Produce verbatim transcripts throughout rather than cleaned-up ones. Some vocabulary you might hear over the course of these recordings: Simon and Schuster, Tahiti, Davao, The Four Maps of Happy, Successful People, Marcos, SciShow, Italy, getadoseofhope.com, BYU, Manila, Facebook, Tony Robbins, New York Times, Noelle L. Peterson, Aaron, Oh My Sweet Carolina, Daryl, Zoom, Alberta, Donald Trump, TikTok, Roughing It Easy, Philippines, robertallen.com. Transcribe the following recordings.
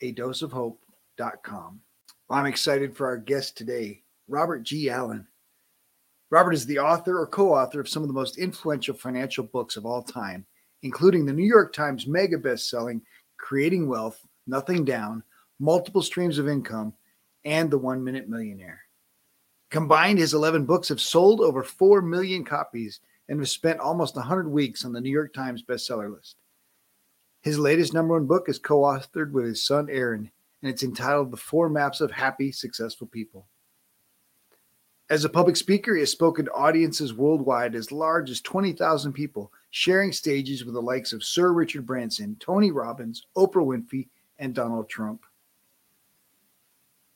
a dose of hope dot com. I'm excited for our guest today, Robert G. Allen. Robert is the author or co-author of some of the most influential financial books of all time, including the New York Times mega best-selling Creating Wealth, Nothing Down, Multiple Streams of Income, and The One Minute Millionaire. Combined, his eleven books have sold over four million copies and have spent almost one hundred weeks on the New York Times bestseller list. His latest number one book is co-authored with his son, Aaron, and it's entitled The Four Maps of Happy, Successful People. As a public speaker, he has spoken to audiences worldwide as large as twenty thousand people, sharing stages with the likes of Sir Richard Branson, Tony Robbins, Oprah Winfrey, and Donald Trump.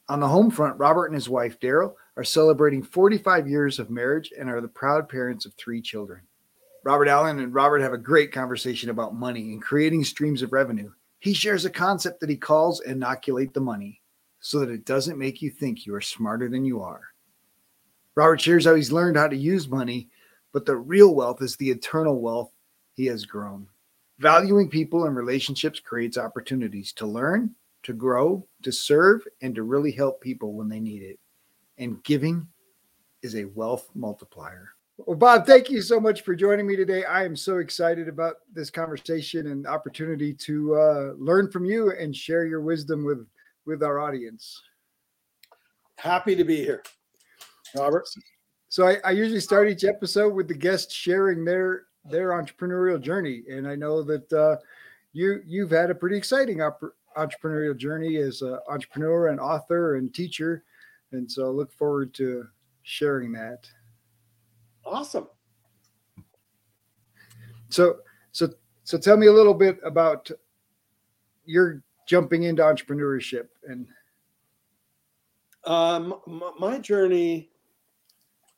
On the home front, Robert and his wife, Daryl, are celebrating forty-five years of marriage and are the proud parents of three children. Robert Allen and Robert have a great conversation about money and creating streams of revenue. He shares a concept that he calls inoculate the money so that it doesn't make you think you are smarter than you are. Robert shares how he's learned how to use money, but the real wealth is the eternal wealth he has grown. Valuing people and relationships creates opportunities to learn, to grow, to serve, and to really help people when they need it. And giving is a wealth multiplier. Well, Bob, thank you so much for joining me today. I am so excited about this conversation and opportunity to uh, learn from you and share your wisdom with, with our audience. Happy to be here, Robert. So I, I usually start each episode with the guests sharing their, their entrepreneurial journey. And I know that uh, you, you've had a pretty exciting op- entrepreneurial journey as an entrepreneur and author and teacher. And so I look forward to sharing that. Awesome. So, so, so tell me a little bit about your jumping into entrepreneurship and. Um, my, my journey,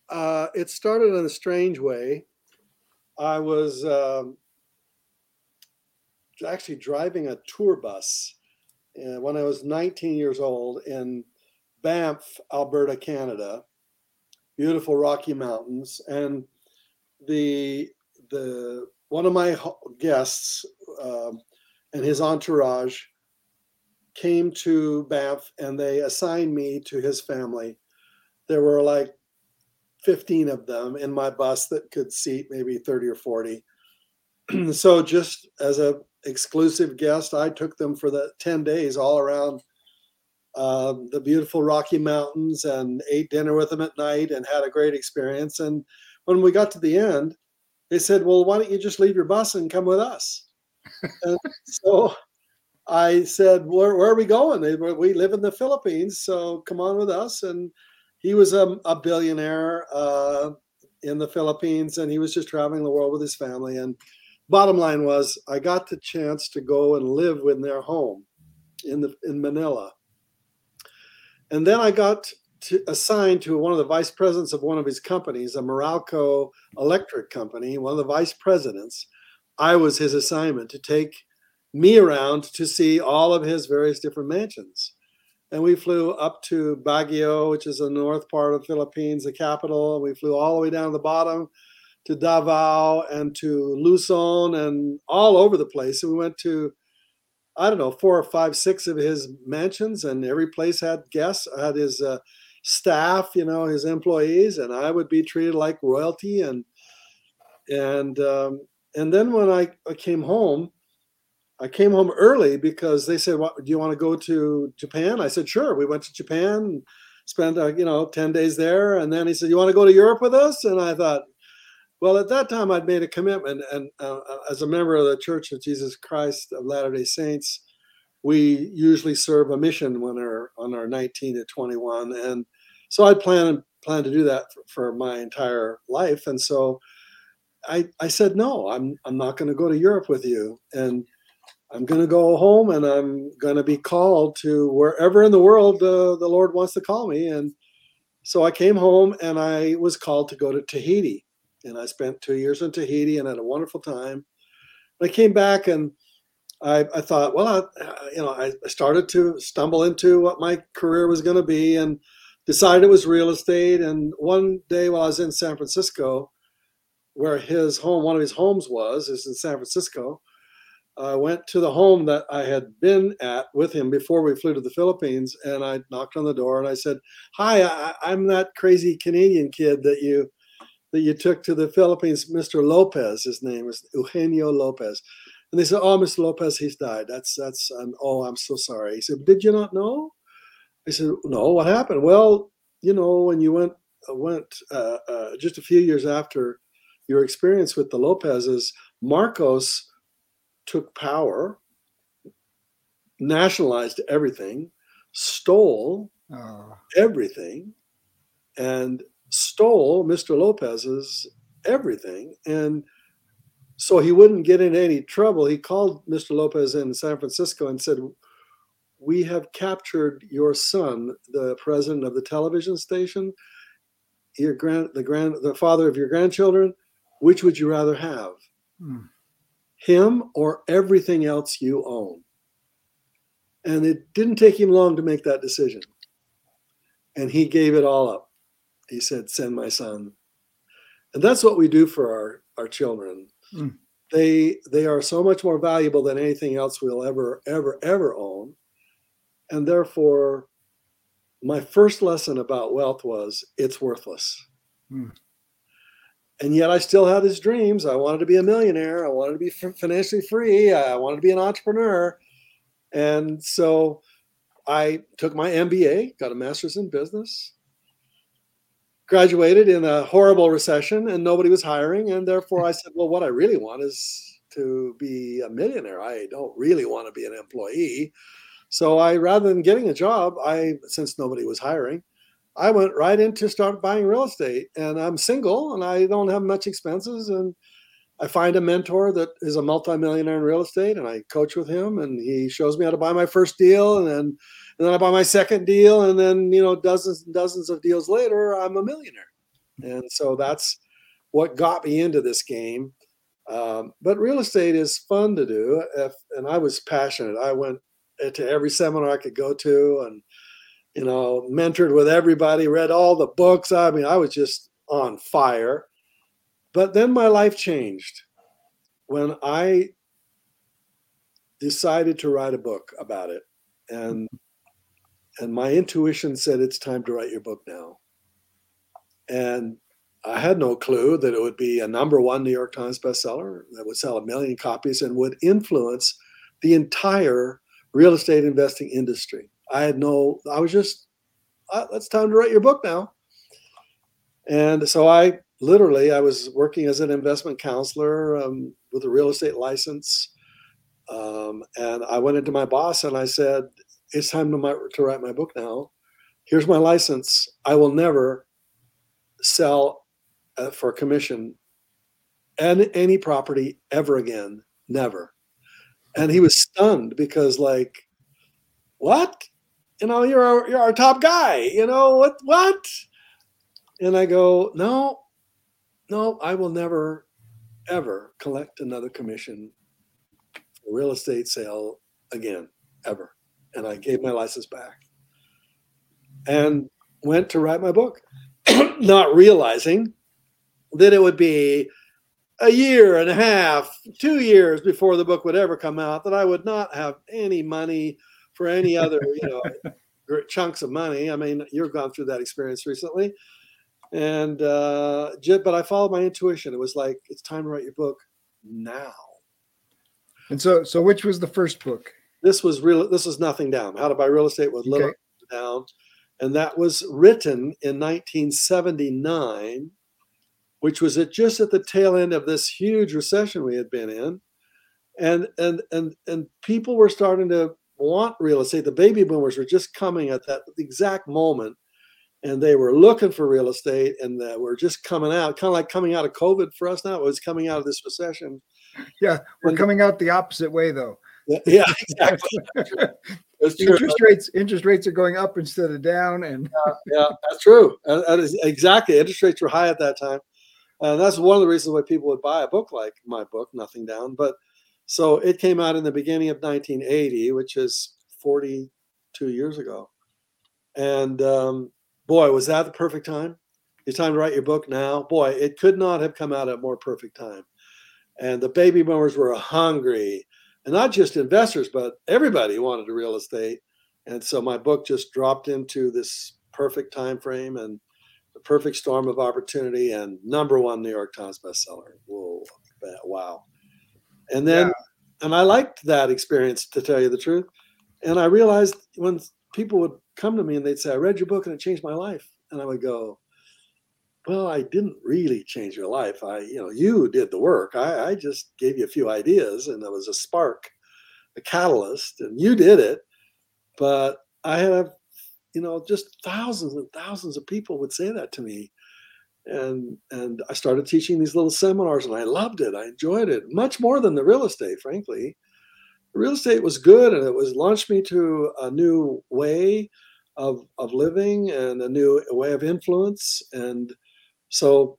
uh, it started in a strange way. I was, um, actually driving a tour bus uh, when I was nineteen years old in Banff, Alberta, Canada. Beautiful Rocky Mountains, and the the one of my guests uh, and his entourage came to Banff, and they assigned me to his family. There were like fifteen of them in my bus that could seat maybe thirty or forty. So just as a exclusive guest, I took them for the ten days all around Uh, the beautiful Rocky Mountains, and ate dinner with them at night and had a great experience. And when we got to the end, they said, well, why don't you just leave your bus and come with us? And so I said, where, where are we going? They were, we live in the Philippines, so come on with us. And he was a, a billionaire uh, in the Philippines, and he was just traveling the world with his family. And bottom line was, I got the chance to go and live in their home in the in Manila. And then I got to assigned to one of the vice presidents of one of his companies, a Meralco electric company, one of the vice presidents. I was his assignment to take me around to see all of his various different mansions. And we flew up to Baguio, which is the north part of the Philippines, the capital. We flew all the way down to the bottom to Davao and to Luzon and all over the place. And we went to I don't know, four or five, six of his mansions, and every place had guests, had his uh, staff, you know, his employees, and I would be treated like royalty. And and um, and then when I came home, I came home early because they said, well, do you want to go to Japan? I said, sure. We went to Japan, spent, uh, you know, ten days there. And then he said, you want to go to Europe with us? And I thought, well, at that time, I'd made a commitment. And uh, as a member of the Church of Jesus Christ of Latter-day Saints, we usually serve a mission when we're on our nineteen to twenty-one. And so I planned, planned to do that for, for my entire life. And so I, I said, no, I'm, I'm not going to go to Europe with you. And I'm going to go home, and I'm going to be called to wherever in the world uh, the Lord wants to call me. And so I came home, and I was called to go to Tahiti. And I spent two years in Tahiti and had a wonderful time. I came back, and I, I thought, well, I, you know, I started to stumble into what my career was going to be, and decided it was real estate. And one day while I was in San Francisco, where his home, one of his homes was, is in San Francisco, I went to the home that I had been at with him before we flew to the Philippines, and I knocked on the door, and I said, hi, I, I'm that crazy Canadian kid that you that you took to the Philippines, Mister Lopez. His name was Eugenio Lopez. And they said, oh, Mister Lopez, he's died. That's, that's, um, oh, I'm so sorry. He said, did you not know? I said, no, what happened? Well, you know, when you went, went uh, uh, just a few years after your experience with the Lopezes, Marcos took power, nationalized everything, stole oh. everything, and stole Mister Lopez's everything. And so he wouldn't get in any trouble. He called Mister Lopez in San Francisco and said, we have captured your son, the president of the television station, your grand, the grand, the father of your grandchildren. Which would you rather have? Hmm. Him or everything else you own? And it didn't take him long to make that decision. And he gave it all up. He said, send my son. And that's what we do for our, our children. Mm. They, they are so much more valuable than anything else we'll ever, ever, ever own. And therefore, my first lesson about wealth was it's worthless. Mm. And yet I still had these dreams. I wanted to be a millionaire. I wanted to be financially free. I wanted to be an entrepreneur. And so I took my M B A, got a master's in business, graduated in a horrible recession, and nobody was hiring. And therefore I said, well, what I really want is to be a millionaire. I don't really want to be an employee. So I, rather than getting a job, I, since nobody was hiring, I went right into start buying real estate, and I'm single and I don't have much expenses. And I find a mentor that is a multimillionaire in real estate, and I coach with him, and he shows me how to buy my first deal. And then, and then I buy my second deal. And then, you know, dozens and dozens of deals later, I'm a millionaire. And so that's what got me into this game. Um, but real estate is fun to do. If, and I was passionate. I went to every seminar I could go to, and, you know, mentored with everybody, read all the books. I mean, I was just on fire. But then my life changed when I decided to write a book about it. And and my intuition said, it's time to write your book now. And I had no clue that it would be a number one New York Times bestseller that would sell a million copies and would influence the entire real estate investing industry. I had no, I was just, oh, it's time to write your book now. And so I literally, I was working as an investment counselor um, with a real estate license. Um, and I went into my boss and I said, it's time to, my, to write my book now. Here's my license. I will never sell uh, for commission and any property ever again, never. And he was stunned because, like, what? You know, you're our, you're our top guy, you know, what, what? And I go, no, no, I will never, ever collect another commission for real estate sale again, ever. And I gave my license back and went to write my book, not realizing that it would be a year and a half, two years before the book would ever come out, that I would not have any money for any other, you know, chunks of money. I mean, you've gone through that experience recently. And, uh, but I followed my intuition. It was like, it's time to write your book now. And so, so which was the first book? This was real. This was Nothing Down. How to Buy Real Estate with Little okay. Down, and that was written in nineteen seventy-nine, which was at just at the tail end of this huge recession we had been in, and and and and people were starting to want real estate. The baby boomers were just coming at that exact moment, and they were looking for real estate, and they were just coming out, kind of like coming out of COVID for us now. It was coming out of this recession. Yeah, we're and, coming out the opposite way though. Yeah, exactly. That's true. Interest rates, interest rates are going up instead of down, and uh, yeah, that's true. That is exactly. Interest rates were high at that time, and that's one of the reasons why people would buy a book like my book, Nothing Down. But so it came out in the beginning of nineteen eighty, which is forty-two years ago, and um, boy, was that the perfect time? It's time to write your book now. Boy, it could not have come out at a more perfect time, and the baby boomers were hungry. And not just investors, but everybody wanted to real estate. And so my book just dropped into this perfect time frame and the perfect storm of opportunity, and number one New York Times bestseller. Whoa, wow. And then, yeah. and I liked that experience, to tell you the truth. And I realized when people would come to me and they'd say, I read your book and it changed my life. And I would go, well, I didn't really change your life. I, you know, you did the work. I, I just gave you a few ideas, and there was a spark, a catalyst, and you did it. But I have, you know, just thousands and thousands of people would say that to me. And and I started teaching these little seminars, and I loved it. I enjoyed it much more than the real estate, frankly. The real estate was good, and it was launched me to a new way of of living and a new way of influence. And so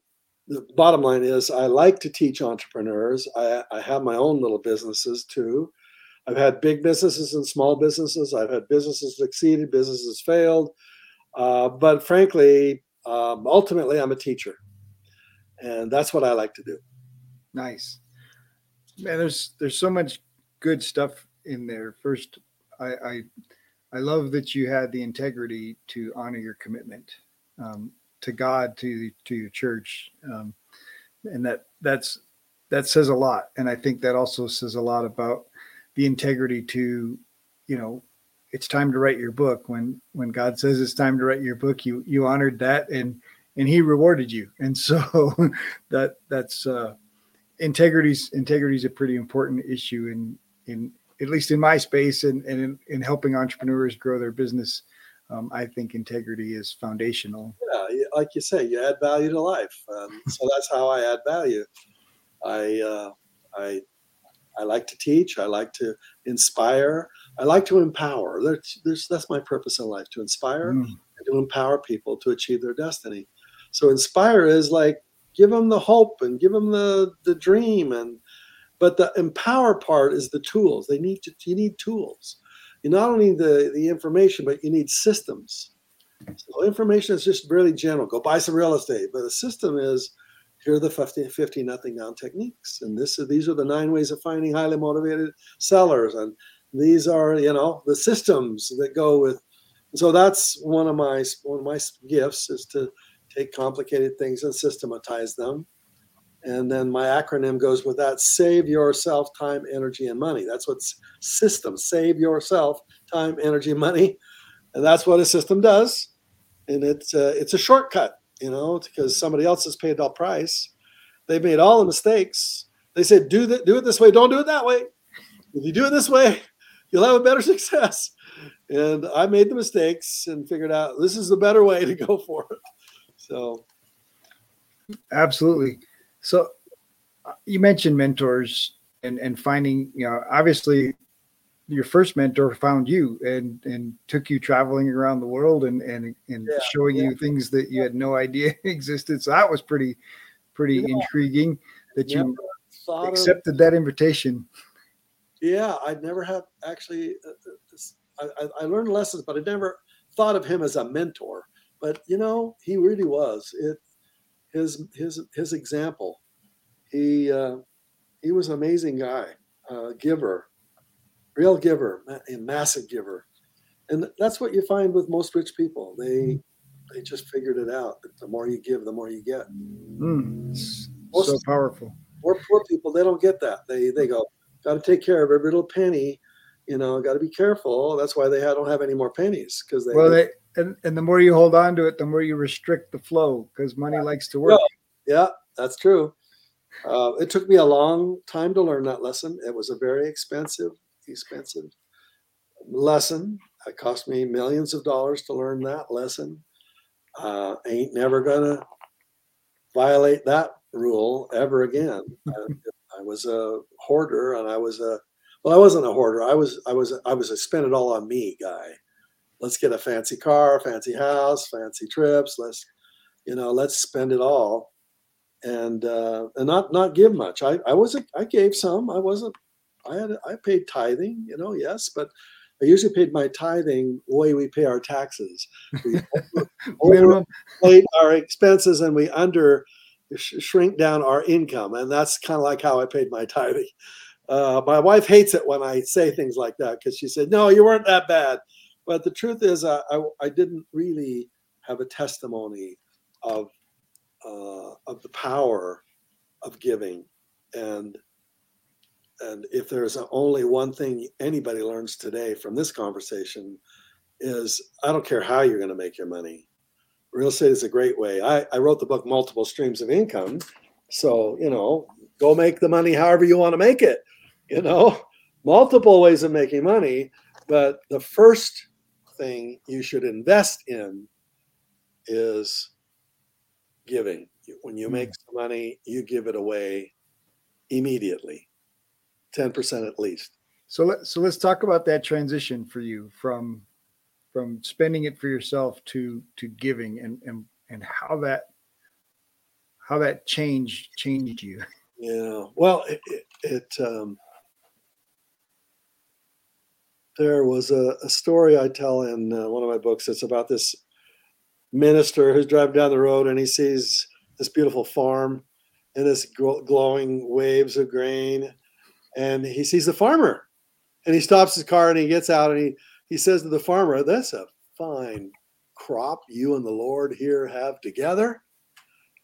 the bottom line is I like to teach entrepreneurs. I, I have my own little businesses too. I've had big businesses and small businesses. I've had businesses succeeded, businesses failed. Uh, but frankly, um, ultimately, I'm a teacher. And that's what I like to do. Nice. Man, there's there's so much good stuff in there. First, I I, I love that you had the integrity to honor your commitment. Um to God, to, to your church. Um, and that that's, that says a lot. And I think that also says a lot about the integrity to, you know, it's time to write your book. When, when God says it's time to write your book, you, you honored that, and, and he rewarded you. And so that that's uh, integrity's integrity's a pretty important issue in, in, at least in my space, and, and in, in helping entrepreneurs grow their business. Um, I think integrity is foundational. Yeah, like you say, you add value to life. Um, so that's how I add value. I, uh, I, I like to teach. I like to inspire. I like to empower. There's, there's, that's my purpose in life, to inspire mm. and to empower people to achieve their destiny. So inspire is like, give them the hope and give them the, the dream. And, but the empower part is the tools. They need to, you need tools. You not only need the, the information, but you need systems. So information is just really general. Go buy some real estate. But a system is, here are the fifty, fifty nothing down techniques. And this these are the nine ways of finding highly motivated sellers. And these are, you know, the systems that go with. And so that's one of my one of my gifts, is to take complicated things and systematize them. And then my acronym goes with that: save yourself time, energy, and money. That's what's system. Save yourself time, energy, money, and that's what a system does. And it's uh, it's a shortcut, you know, because somebody else has paid the price. They've made all the mistakes. They said, do that, do it this way. Don't do it that way. If you do it this way, you'll have a better success. And I made the mistakes and figured out this is the better way to go for it. So, absolutely. So you mentioned mentors and, and finding, you know, obviously your first mentor found you and, and took you traveling around the world and, and, and yeah, showing yeah. you things that you had no idea existed. So that was pretty, pretty yeah. intriguing that I you accepted of, that invitation. Yeah. I'd never had actually, uh, I, I learned lessons, but I never thought of him as a mentor, but you know, he really was. It, His his his example, he uh, he was an amazing guy, uh, giver, real giver, a massive giver, and that's what you find with most rich people. They they just figured it out. The more you give, the more you get. Mm, most, so powerful. Poor poor people, they don't get that. They they go, got to take care of every little penny. You know, got to be careful. That's why they don't have any more pennies, because they. Well, they and, and the more you hold on to it, the more you restrict the flow, because money yeah. likes to work. Yeah, that's true. Uh, it took me a long time to learn that lesson. It was a very expensive, expensive lesson. It cost me millions of dollars to learn that lesson. Uh, ain't never gonna violate that rule ever again. I, I was a hoarder, and I was a. Well, I wasn't a hoarder. I was, I was, I was a spend it all on me guy. Let's get a fancy car, fancy house, fancy trips. Let's, you know, let's spend it all, and uh, and not not give much. I I was a, I gave some. I wasn't. I had I paid tithing. You know, yes, but I usually paid my tithing the way we pay our taxes. We overpay our expenses, and we under sh- shrink down our income, and that's kind of like how I paid my tithing. Uh, my wife hates it when I say things like that, because she said, no, you weren't that bad. But the truth is, uh, I, I didn't really have a testimony of uh, of the power of giving. And and if there's only one thing anybody learns today from this conversation is, I don't care how you're going to make your money. Real estate is a great way. I, I wrote the book, Multiple Streams of Income. So, you know, go make the money however you want to make it. You know, multiple ways of making money, but the first thing you should invest in is giving. When you make some money, you give it away immediately, ten percent at least. So, let, so let's talk about that transition for you from from spending it for yourself to to giving, and and and how that how that change changed you. Yeah. Well, it, it, it um, there was a, a story I tell in uh, one of my books. It's about this minister who's driving down the road, and he sees this beautiful farm and this gl- glowing waves of grain. And he sees the farmer, and he stops his car, and he gets out, and he, he says to the farmer, "That's a fine crop you and the Lord here have together."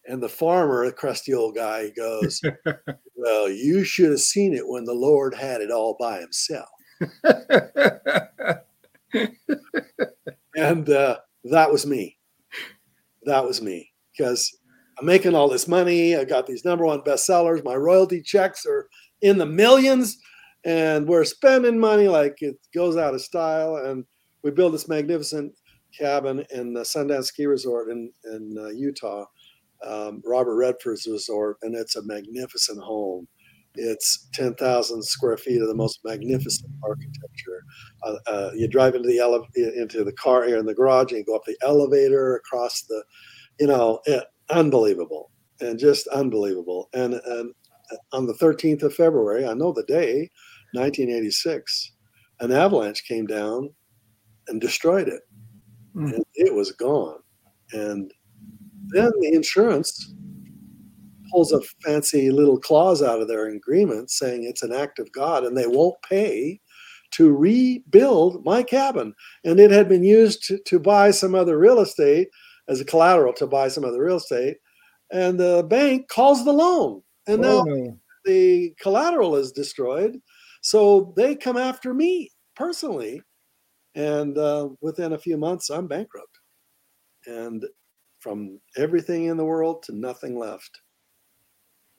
And the farmer, a crusty old guy, goes, "Well, you should have seen it when the Lord had it all by himself." And uh, that was me. That was me. Because I'm making all this money. I got these number one bestsellers. My royalty checks are in the millions. And we're spending money like it goes out of style. And we build this magnificent cabin in the Sundance Ski Resort in, in uh, Utah. Um, Robert Redford's resort, and it's a magnificent home. It's ten thousand square feet of the most magnificent architecture. Uh, uh, you drive into the ele- into the car here in the garage, and you go up the elevator across the, you know, it, unbelievable, and just unbelievable. And, and on the thirteenth of February, I know the day, nineteen eighty-six, an avalanche came down and destroyed it. Mm. And it was gone. And then the insurance pulls a fancy little clause out of their agreement saying it's an act of God, and they won't pay to rebuild my cabin. And it had been used to, to buy some other real estate as a collateral to buy some other real estate. And the bank calls the loan, and now oh. the collateral is destroyed. So they come after me personally. And uh, within a few months, I'm bankrupt. And from everything in the world to nothing left.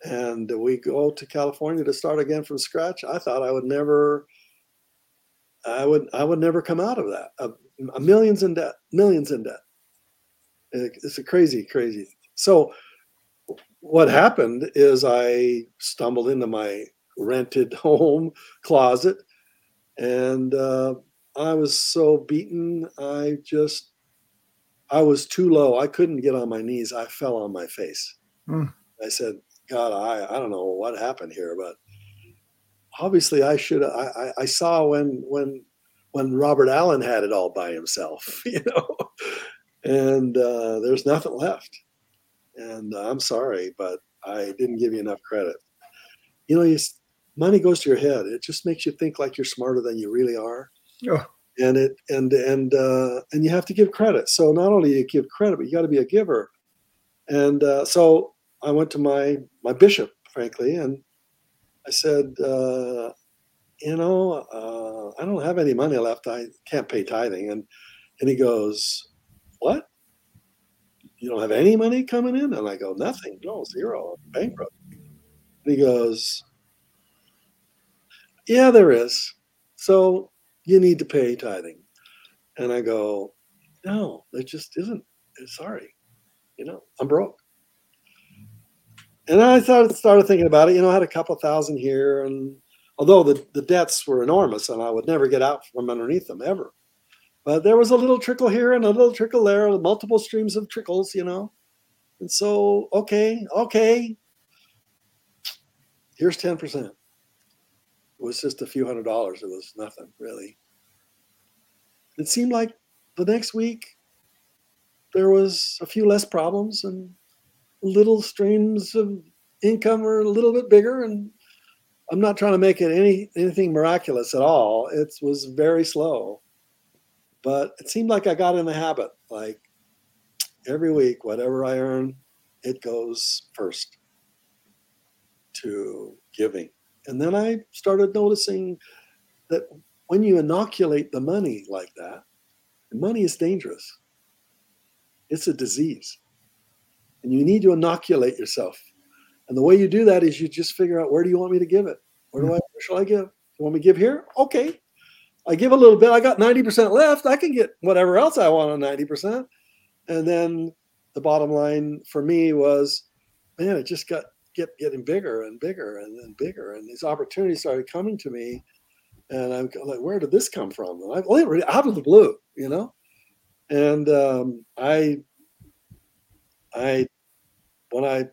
And we go to California to start again from scratch. I thought I would never, I would, I would never come out of that. A, a millions in debt, millions in debt. It's a crazy, crazy. So what happened is I stumbled into my rented home closet, and uh, I was so beaten. I just, I was too low. I couldn't get on my knees. I fell on my face. Mm. I said, "God, I, I don't know what happened here, but obviously I should. I, I, I saw when when when Robert Allen had it all by himself, you know. And uh, there's nothing left. And uh, I'm sorry, but I didn't give you enough credit. You know, you, money goes to your head. It just makes you think like you're smarter than you really are." Oh. And it and and uh, and you have to give credit. So not only you give credit, but you got to be a giver. And uh, so I went to my my bishop, frankly, and I said, uh, you know, uh, I don't have any money left. I can't pay tithing. And and he goes, what? You don't have any money coming in? And I go, nothing. No, zero. I'm bankrupt. And he goes, yeah, there is. So you need to pay tithing. And I go, no, there just isn't. Sorry. You know, I'm broke. And I started, started thinking about it. You know, I had a couple thousand here. And although the, the debts were enormous and I would never get out from underneath them ever. But there was a little trickle here and a little trickle there, multiple streams of trickles, you know. And so, okay, okay. Here's ten percent. It was just a few hundred dollars. It was nothing, really. It seemed like the next week there was a few less problems and little streams of income were a little bit bigger. And I'm not trying to make it any anything miraculous at all. It was very slow. But it seemed like I got in the habit, like every week, whatever I earn, it goes first to giving. And then I started noticing that when you inoculate the money like that, the money is dangerous. It's a disease. And you need to inoculate yourself. And the way you do that is you just figure out, where do you want me to give it? Where do I, where shall I give? You want me to give here? Okay. I give a little bit. I got ninety percent left. I can get whatever else I want on ninety percent. And then the bottom line for me was, man, it just got get, getting bigger and bigger and then bigger. And these opportunities started coming to me. And I'm like, where did this come from? And I'm like, out of the blue, you know? And um, I, I, when I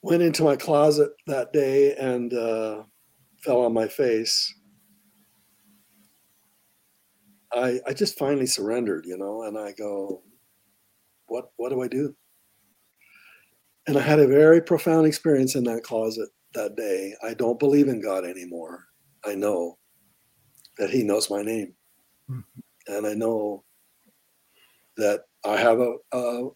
went into my closet that day and, uh, fell on my face, I I just finally surrendered, you know, and I go, what what do I do? And I had a very profound experience in that closet that day. I don't believe in God anymore. I know that he knows my name. Mm-hmm. And I know that I have a a,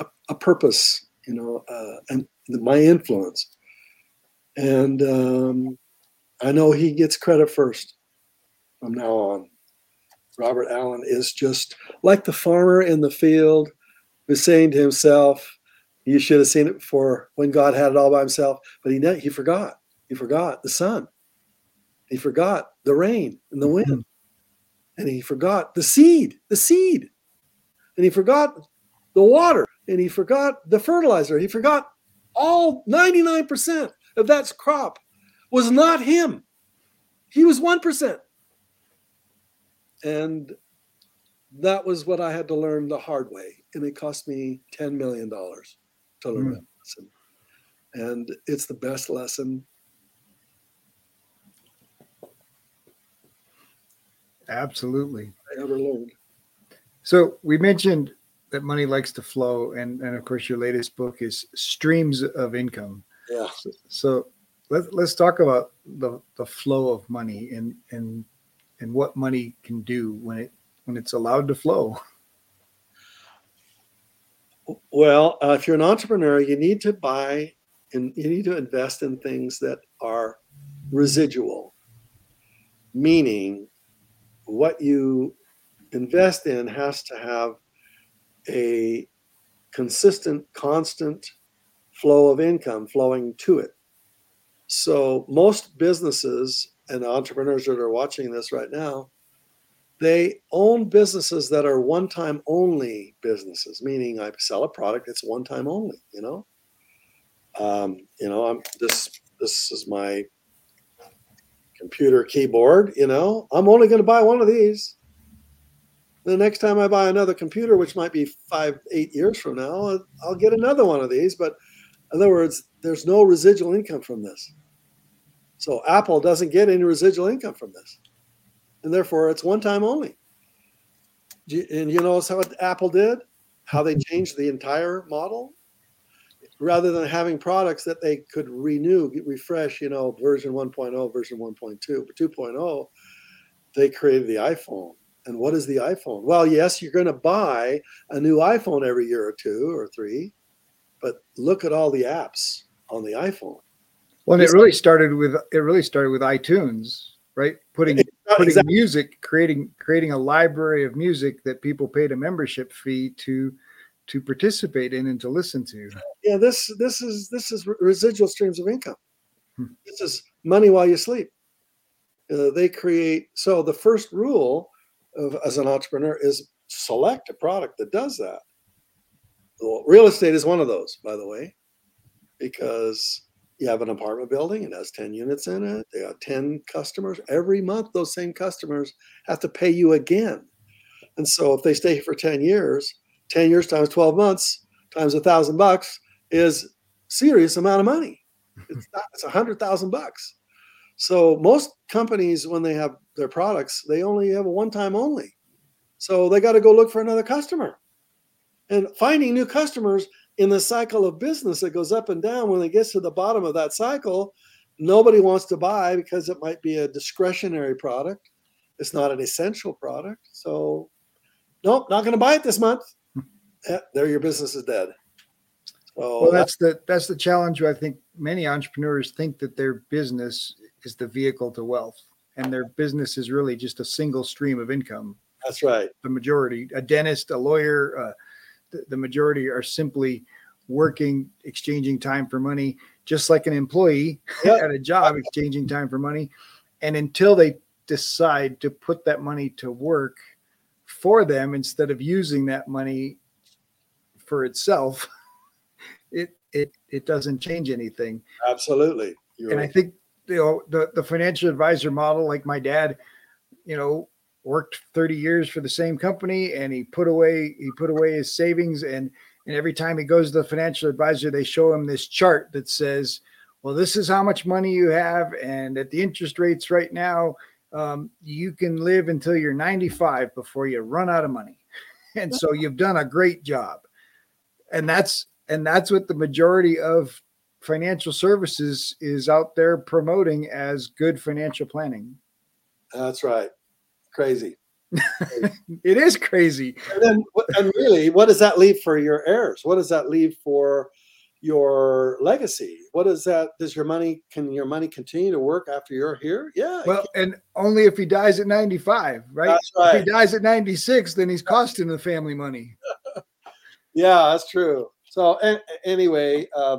a, a purpose, you know, uh, and my influence. And um, I know he gets credit first from now on. Robert Allen is just like the farmer in the field who's saying to himself, you should have seen it before when God had it all by himself. But he he forgot. He forgot the sun. He forgot the rain and the wind. And he forgot the seed, the seed. And he forgot the water. And he forgot the fertilizer. He forgot all ninety-nine percent. Of that crop was not him. He was one percent. And that was what I had to learn the hard way. And it cost me ten million dollars to learn mm. that lesson. And it's the best lesson. Absolutely. I ever learned. So we mentioned that money likes to flow. And, and of course, your latest book is Streams of Income. Yeah. So, so let's let's talk about the, the flow of money and and and what money can do when it when it's allowed to flow. Well, uh, if you're an entrepreneur, you need to buy and you need to invest in things that are residual, meaning what you invest in has to have a consistent, constant flow of income flowing to it. So most businesses and entrepreneurs that are watching this right now, they own businesses that are one-time only businesses, meaning I sell a product, it's one-time only, you know? Um, you know, I'm this this is my computer keyboard, you know? I'm only gonna buy one of these. The next time I buy another computer, which might be five, eight years from now, I'll get another one of these, but in other words, there's no residual income from this. So Apple doesn't get any residual income from this. And therefore, it's one time only. And you notice how Apple did? How they changed the entire model? Rather than having products that they could renew, refresh, you know, version one point oh, version one point two, but two point oh, they created the iPhone. And what is the iPhone? Well, yes, you're going to buy a new iPhone every year or two or three. But look at all the apps on the iPhone. Well, it really started with it really started with iTunes, right? Putting putting exactly. music, creating creating a library of music that people paid a membership fee to to participate in and to listen to. Yeah, this this is this is residual streams of income. Hmm. This is money while you sleep. Uh, they create. So the first rule of, as an entrepreneur, is select a product that does that. Well, real estate is one of those, by the way, because you have an apartment building, it has ten units in it, they have ten customers. Every month, those same customers have to pay you again. And so if they stay for ten years, ten years times twelve months times a thousand bucks is serious amount of money. It's not, it's a hundred thousand bucks. So most companies, when they have their products, they only have a one time only. So they got to go look for another customer, and finding new customers in the cycle of business that goes up and down. When it gets to the bottom of that cycle, nobody wants to buy because it might be a discretionary product. It's not an essential product. So, nope, not going to buy it this month. Yeah, there, your business is dead. So well, that's the that's the challenge. I think many entrepreneurs think that their business is the vehicle to wealth, and their business is really just a single stream of income. That's right. The majority, a dentist, a lawyer, uh, the majority are simply working, exchanging time for money, just like an employee yep. at a job, exchanging time for money. And until they decide to put that money to work for them, instead of using that money for itself, it, it, it doesn't change anything. Absolutely. You're and right. I think, you know, the, the financial advisor model, like my dad, you know, worked thirty years for the same company, and he put away he put away his savings, and and every time he goes to the financial advisor, they show him this chart that says, well, this is how much money you have, and at the interest rates right now, um, you can live until you're ninety-five before you run out of money, and so you've done a great job. And that's and that's what the majority of financial services is out there promoting as good financial planning. That's right. Crazy. Crazy. It is crazy. And then, and really, what does that leave for your heirs? What does that leave for your legacy? What does that, does your money, can your money continue to work after you're here? Yeah. Well, and only if he dies at ninety-five, right? That's right. If he dies at ninety-six, then he's costing the family money. Yeah, that's true. So and, anyway, uh,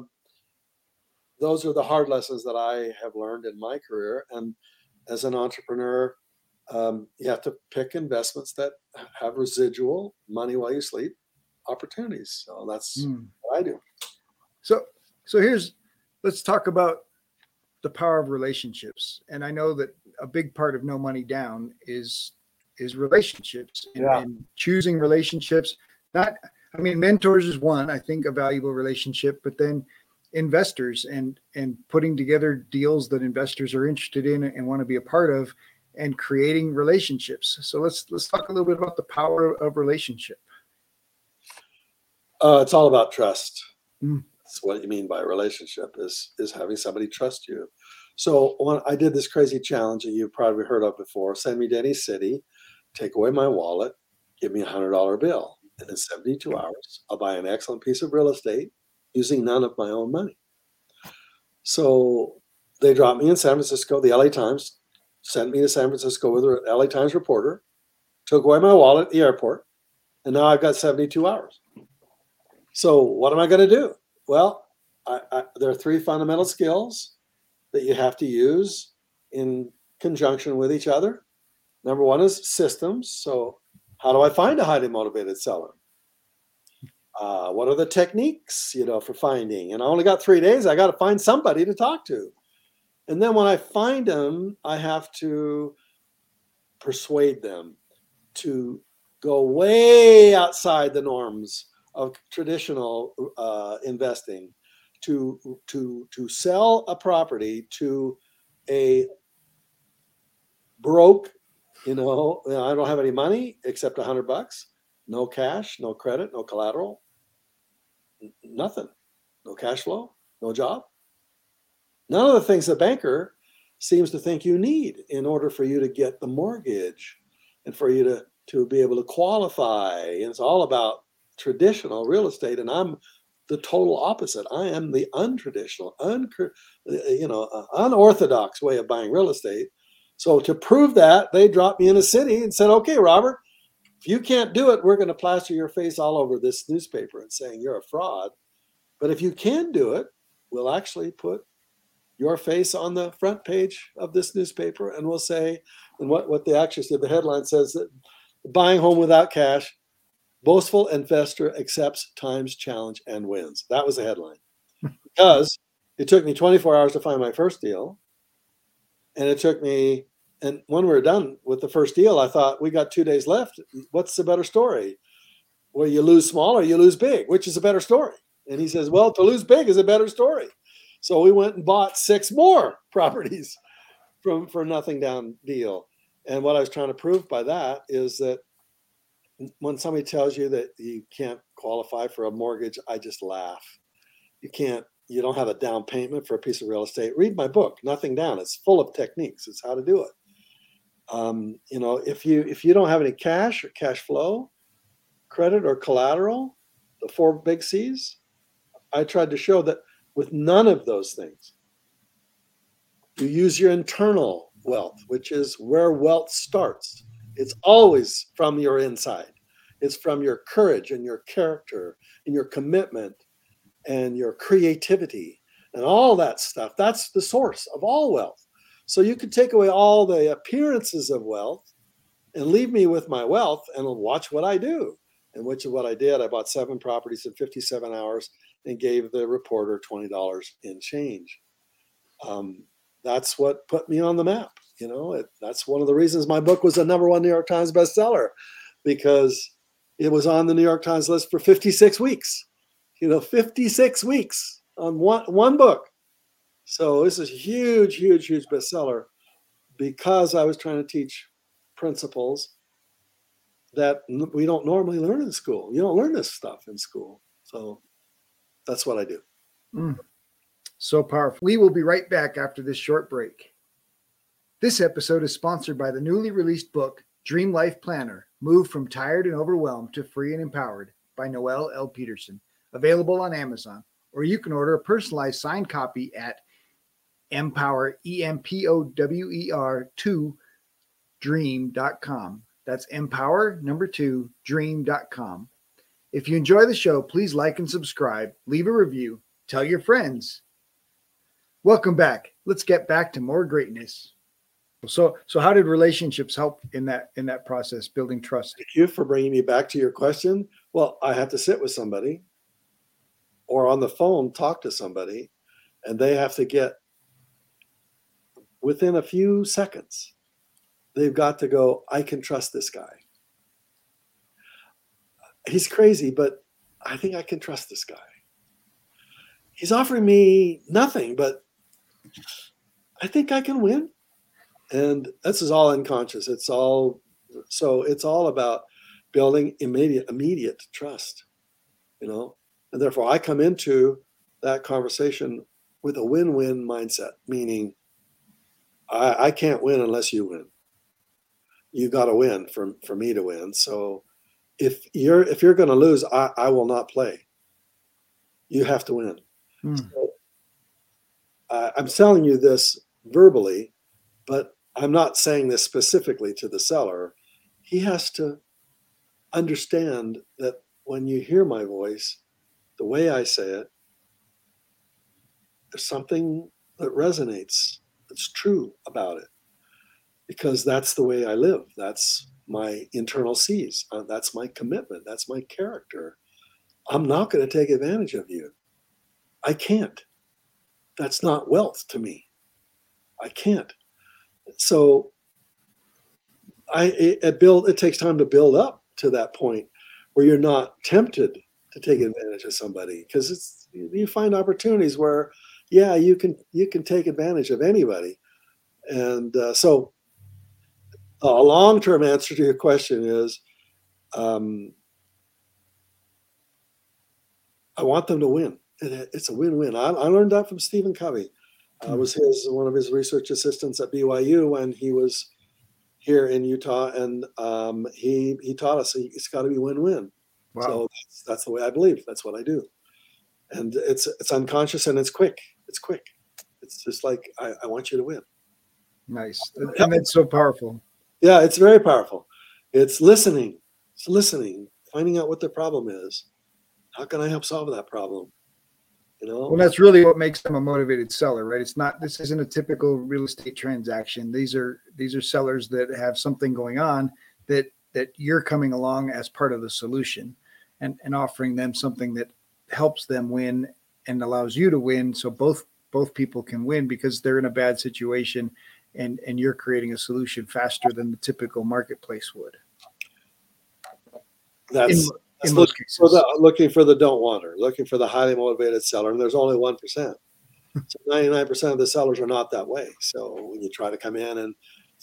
those are the hard lessons that I have learned in my career. And as an entrepreneur, Um, you have to pick investments that have residual money while you sleep opportunities. So that's mm. what I do. So, so here's, let's talk about the power of relationships. And I know that a big part of No Money Down is, is relationships and, yeah. and choosing relationships. Not, I mean, mentors is one, I think, a valuable relationship, but then investors and, and putting together deals that investors are interested in and want to be a part of, and creating relationships. So let's let's talk a little bit about the power of relationship. Uh, it's all about trust. Mm. That's what you mean by relationship, is, is having somebody trust you. So when I did this crazy challenge that you've probably heard of before, send me to any city, take away my wallet, give me a one hundred dollar bill. And in seventy-two hours, I'll buy an excellent piece of real estate using none of my own money. So they dropped me in San Francisco, the L A Times sent me to San Francisco with an L A Times reporter, took away my wallet at the airport, and now I've got seventy-two hours. So what am I going to do? Well, I, I, there are three fundamental skills that you have to use in conjunction with each other. Number one is systems. So how do I find a highly motivated seller? Uh, what are the techniques, you know, for finding? And I only got three days. I got to find somebody to talk to. And then when I find them, I have to persuade them to go way outside the norms of traditional uh, investing, to, to, to sell a property to a broke, you know, I don't have any money except a hundred bucks, no cash, no credit, no collateral, nothing, no cash flow, no job. None of the things the banker seems to think you need in order for you to get the mortgage and for you to, to be able to qualify. And it's all about traditional real estate. And I'm the total opposite. I am the untraditional, un, you know, unorthodox way of buying real estate. So to prove that, they dropped me in a city and said, okay, Robert, if you can't do it, we're going to plaster your face all over this newspaper and saying you're a fraud. But if you can do it, we'll actually put your face on the front page of this newspaper, and we'll say, and what, what they actually said, the headline says that buying home without cash, boastful investor accepts time's challenge and wins. That was the headline. Because it took me twenty-four hours to find my first deal. And it took me, and when we were done with the first deal, I thought, we got two days left. What's the better story? Well, you lose small or you lose big, which is a better story? And he says, well, to lose big is a better story. So we went and bought six more properties from for nothing down deal. And what I was trying to prove by that is that when somebody tells you that you can't qualify for a mortgage, I just laugh. You can't, you don't have a down payment for a piece of real estate. Read my book, Nothing Down. It's full of techniques. It's how to do it. Um, you know, if you if you don't have any cash or cash flow, credit or collateral, the four big C's, I tried to show that with none of those things, you use your internal wealth, which is where wealth starts. It's always from your inside. It's from your courage and your character and your commitment and your creativity and all that stuff. That's the source of all wealth. So you could take away all the appearances of wealth and leave me with my wealth and watch what I do. And which is what I did. I bought seven properties in fifty-seven hours and gave the reporter twenty dollars in change. Um, that's what put me on the map. You know, it, that's one of the reasons my book was a number one New York Times bestseller, because it was on the New York Times list for fifty-six weeks, you know, fifty-six weeks on one, one book. So this is a huge, huge, huge bestseller because I was trying to teach principles that we don't normally learn in school. You don't learn this stuff in school. So that's what I do. Mm, so powerful. We will be right back after this short break. This episode is sponsored by the newly released book, Dream Life Planner, Move from Tired and Overwhelmed to Free and Empowered by Noelle L. Peterson, available on Amazon, or you can order a personalized signed copy at empower, E M P O W E R, two, dream dot com. That's empower, number two, dream dot com. If you enjoy the show, please like and subscribe, leave a review, tell your friends. Welcome back. Let's get back to more greatness. So, so how did relationships help in that in that process, building trust? Thank you for bringing me back to your question. Well, I have to sit with somebody or on the phone talk to somebody, and they have to get within a few seconds. They've got to go, I can trust this guy. He's crazy, but I think I can trust this guy. He's offering me nothing, but I think I can win. And this is all unconscious. It's all, so it's all about building immediate, immediate trust, you know, and therefore I come into that conversation with a win-win mindset, meaning I, I can't win unless you win. You got to win for, for me to win. So if you're, if you're going to lose, I, I will not play. You have to win. Mm. So, uh, I'm telling you this verbally, but I'm not saying this specifically to the seller. He has to understand that when you hear my voice, the way I say it, there's something that resonates, that's true about it, because that's the way I live. That's my internal C's. That's my commitment. That's my character. I'm not going to take advantage of you. I can't. That's not wealth to me. I can't. So I it, it build it takes time to build up to that point where you're not tempted to take advantage of somebody, because it's you find opportunities where yeah you can you can take advantage of anybody. And uh, so a long-term answer to your question is um, I want them to win. It's a win-win. I, I learned that from Stephen Covey. I was his one of his research assistants at B Y U when he was here in Utah, and um, he he taught us it's got to be win-win. Wow. So that's, that's the way I believe. That's what I do. And it's it's unconscious and it's quick. It's quick. It's just like, I, I want you to win. Nice. And it's so powerful. Yeah, it's very powerful. It's listening. It's listening, finding out what the problem is. How can I help solve that problem? You know? Well, that's really what makes them a motivated seller, right? It's not, this isn't a typical real estate transaction. These are, these are sellers that have something going on that, that you're coming along as part of the solution and, and offering them something that helps them win and allows you to win. So both, both people can win because they're in a bad situation and, and you're creating a solution faster than the typical marketplace would. That's, in, that's in most looking, cases. For the, looking for the don't wanter, looking for the highly motivated seller. And there's only one percent. So ninety-nine percent of the sellers are not that way. So when you try to come in and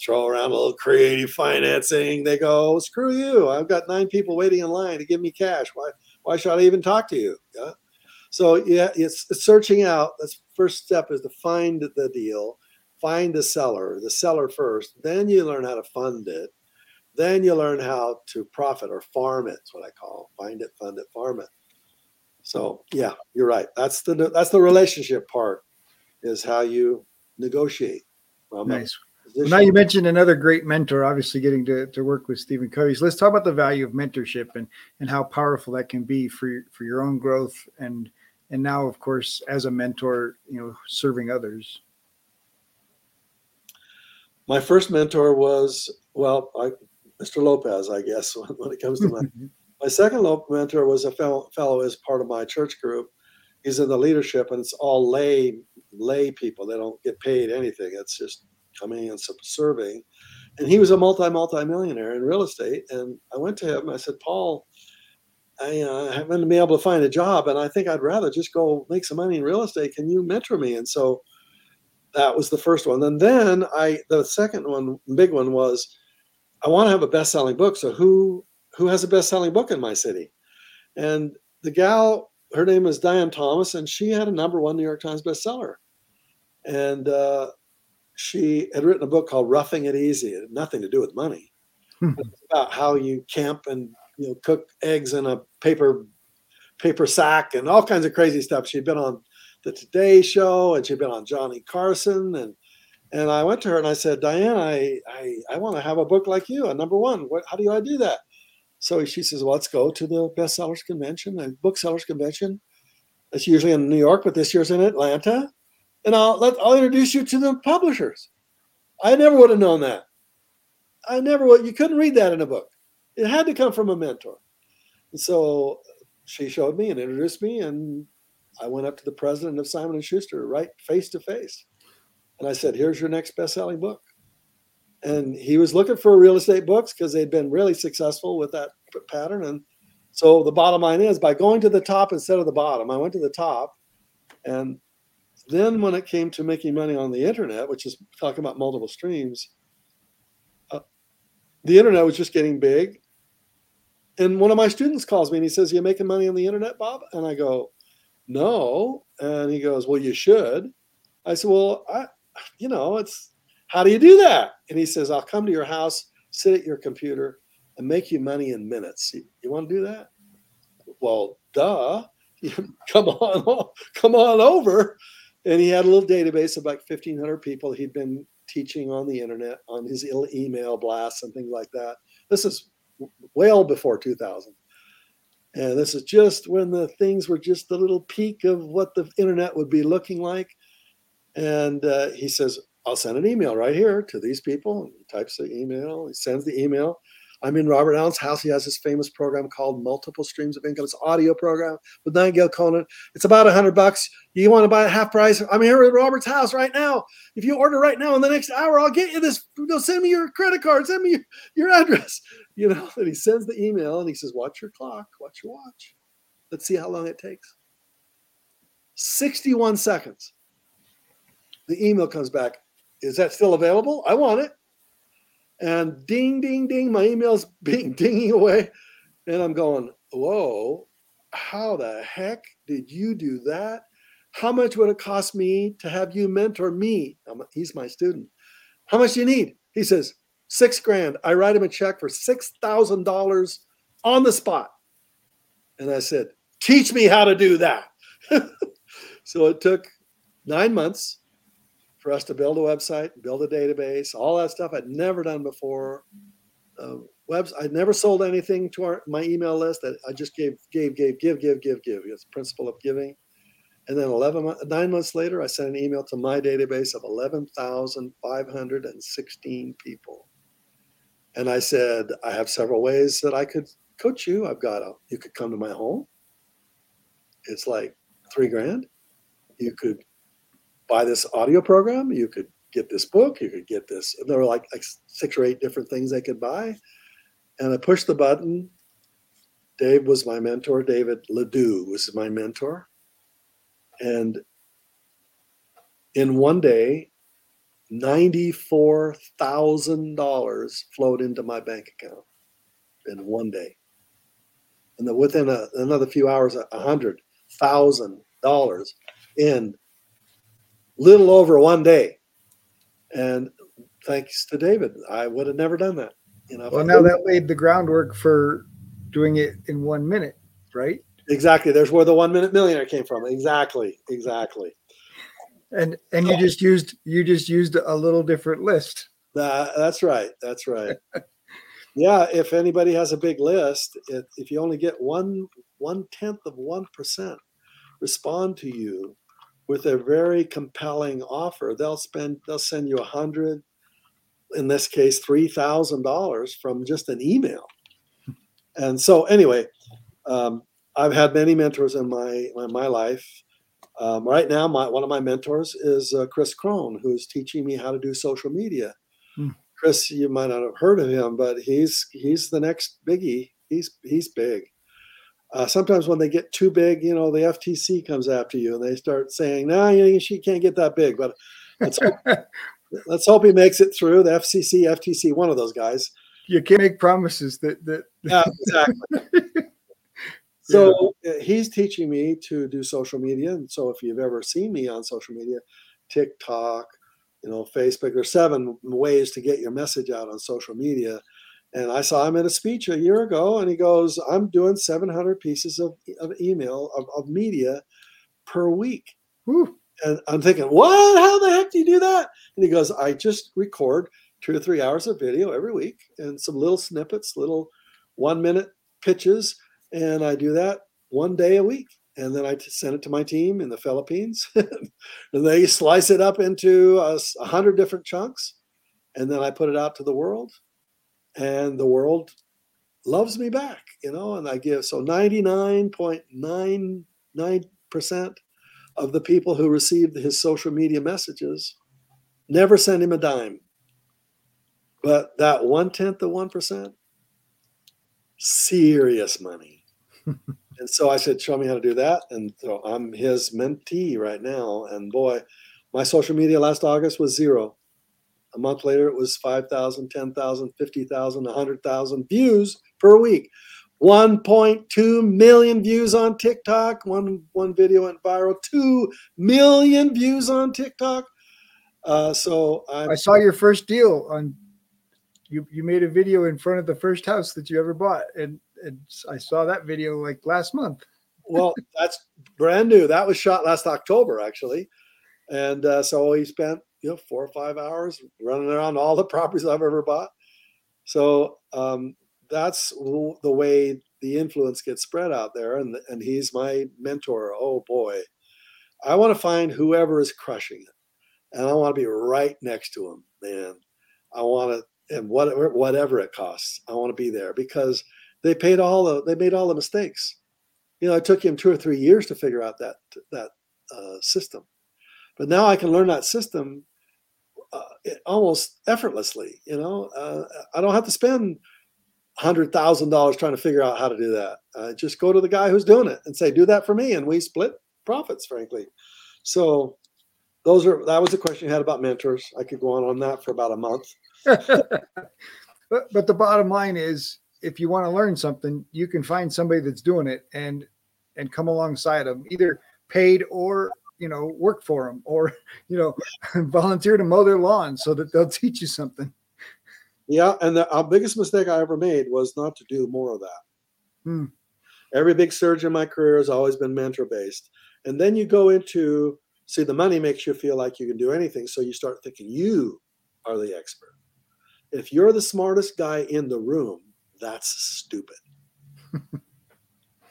throw around a little creative financing, they go, screw you. I've got nine people waiting in line to give me cash. Why, why should I even talk to you? Yeah. So yeah, it's, it's searching out. The first step is to find the deal, find the seller, the seller first. Then you learn how to fund it. Then you learn how to profit or farm it. That's what I call it. Find it, fund it, farm it. So yeah, you're right. That's the that's the relationship part, is how you negotiate. Nice. Well, now you mentioned another great mentor. Obviously, getting to, to work with Stephen Covey. So let's talk about the value of mentorship and and how powerful that can be for for your own growth and and now, of course, as a mentor, you know, serving others. My first mentor was well, I. Mister Lopez, I guess, when it comes to my my second mentor was a fellow, fellow is part of my church group. He's in the leadership, and it's all lay lay people. They don't get paid anything. It's just coming and serving. And he was a multi multi millionaire in real estate. And I went to him. I said, Paul, I, uh, I haven't been able to find a job, and I think I'd rather just go make some money in real estate. Can you mentor me? And so that was the first one. And then I the second one, big one was, I want to have a best-selling book. So who who has a best-selling book in my city? And the gal, her name is Diane Thomas, and she had a number one New York Times bestseller. And uh, she had written a book called Roughing It Easy. It had nothing to do with money. Hmm. It was about how you camp and you know cook eggs in a paper paper sack and all kinds of crazy stuff. She'd been on the Today Show, and she'd been on Johnny Carson, and And I went to her and I said, Diane, I, I, I want to have a book like you, a number one. What, how do I do that? So she says, well, let's go to the bestsellers convention, the booksellers convention. It's usually in New York, but this year's in Atlanta. And I'll let I'll introduce you to the publishers. I never would have known that. I never would. You couldn't read that in a book. It had to come from a mentor. And so she showed me and introduced me, and I went up to the president of Simon and Schuster, right face to face. And I said, here's your next best-selling book. And he was looking for real estate books because they'd been really successful with that pattern. And so the bottom line is, by going to the top instead of the bottom, I went to the top. And then when it came to making money on the internet, which is talking about multiple streams, uh, the internet was just getting big. And one of my students calls me and he says, you making money on the internet, Bob? And I go, no. And he goes, well, you should. I said, well, I, you know, it's, how do you do that? And he says, I'll come to your house, sit at your computer, and make you money in minutes. You, you want to do that? Well, duh. come on, come on over. And he had a little database of like fifteen hundred people he'd been teaching on the internet, on his email blasts and things like that. This is well before two thousand. And this is just when the things were just the little peak of what the internet would be looking like. And uh, he says, I'll send an email right here to these people. And he types the email. He sends the email. I'm in Robert Allen's house. He has this famous program called Multiple Streams of Income. It's an audio program with Nightingale Conan. It's about one hundred bucks. You want to buy it half price? I'm here at Robert's house right now. If you order right now in the next hour, I'll get you this. You know, send me your credit card. Send me your, your address. You know, and he sends the email and he says, watch your clock. Watch your watch. Let's see how long it takes. sixty-one seconds. The email comes back. Is that still available? I want it. And ding, ding, ding. My email's being dinging away. And I'm going, whoa, how the heck did you do that? How much would it cost me to have you mentor me? I'm, he's my student. How much do you need? He says, six grand. I write him a check for six thousand dollars on the spot. And I said, teach me how to do that. So it took nine months for us to build a website, build a database, all that stuff I'd never done before. Uh, webs, I never sold anything to our, my email list. That I just gave, gave, gave, give, give, give, give. It's the principle of giving. And then eleven, nine months later, I sent an email to my database of eleven thousand five hundred sixteen people. And I said, I have several ways that I could coach you. I've got a, you could come to my home. It's like three grand. You could buy this audio program. You could get this book. You could get this. And there were like, like six or eight different things they could buy. And I pushed the button. Dave was my mentor. David Ledoux was my mentor. And in one day, ninety-four thousand dollars flowed into my bank account in one day. And then within a, another few hours, one hundred thousand dollars in little over one day. And thanks to David, I would have never done that. You know, well, now that laid the groundwork for doing it in one minute, right? Exactly. There's where the One Minute Millionaire came from. Exactly. Exactly. And and you just used you just used a little different list. Uh, that's right. That's right. Yeah. If anybody has a big list, if, if you only get one one tenth of one percent respond to you with a very compelling offer, they'll spend they'll send you a hundred, in this case three thousand dollars from just an email. And so anyway, um, I've had many mentors in my in my life. Um, right now, my, one of my mentors is uh, Chris Krohn, who's teaching me how to do social media. Hmm. Chris, you might not have heard of him, but he's he's the next biggie. He's he's big. Uh, sometimes when they get too big, you know, the F T C comes after you and they start saying, "No, nah, you, she can't get that big." But let's hope, let's hope he makes it through the F C C, F T C, one of those guys. You can't make promises that that. Yeah, exactly. So he's teaching me to do social media. And so if you've ever seen me on social media, TikTok, you know, Facebook, there's seven ways to get your message out on social media. And I saw him at a speech a year ago and he goes, I'm doing seven hundred pieces of, of email, of, of media per week. Whew. And I'm thinking, what, how the heck do you do that? And he goes, I just record two or three hours of video every week and some little snippets, little one minute pitches. And I do that one day a week. And then I t- send it to my team in the Philippines. And they slice it up into a uh, hundred different chunks. And then I put it out to the world. And the world loves me back, you know, and I give. So ninety-nine point nine nine percent of the people who received his social media messages never sent him a dime. But that one-tenth of one percent, serious money. And so I said, show me how to do that. And so I'm his mentee right now. And boy, my social media last August was zero. A month later, it was five thousand, ten thousand, fifty thousand, one hundred thousand views per week. one point two million views on TikTok. One, one video went viral. two million views on TikTok. Uh, so I'm, I saw your first deal on You you made a video in front of the first house that you ever bought, and, and I saw that video like last month. Well, that's brand new. That was shot last October, actually. And uh, so he spent you know four or five hours running around all the properties I've ever bought. So um, that's the way the influence gets spread out there. And and he's my mentor. Oh boy, I want to find whoever is crushing it, and I want to be right next to him, man. I want to. And whatever, whatever it costs, I want to be there because they paid all the, they made all the mistakes. You know, it took him two or three years to figure out that that uh, system, but now I can learn that system uh, almost effortlessly. You know, uh, I don't have to spend one hundred thousand dollars trying to figure out how to do that. Uh, just go to the guy who's doing it and say, "Do that for me," and we split profits, frankly. So those are that was the question you had about mentors. I could go on on that for about a month. but, but the bottom line is, if you want to learn something, you can find somebody that's doing it and and come alongside them, either paid or you know work for them, or you know volunteer to mow their lawn so that they'll teach you something. Yeah, and the, our biggest mistake I ever made was not to do more of that. Hmm. Every big surge in my career has always been mentor based, And then you go into, see, the money makes you feel like you can do anything. So you start thinking you are the expert. If you're the smartest guy in the room, that's stupid.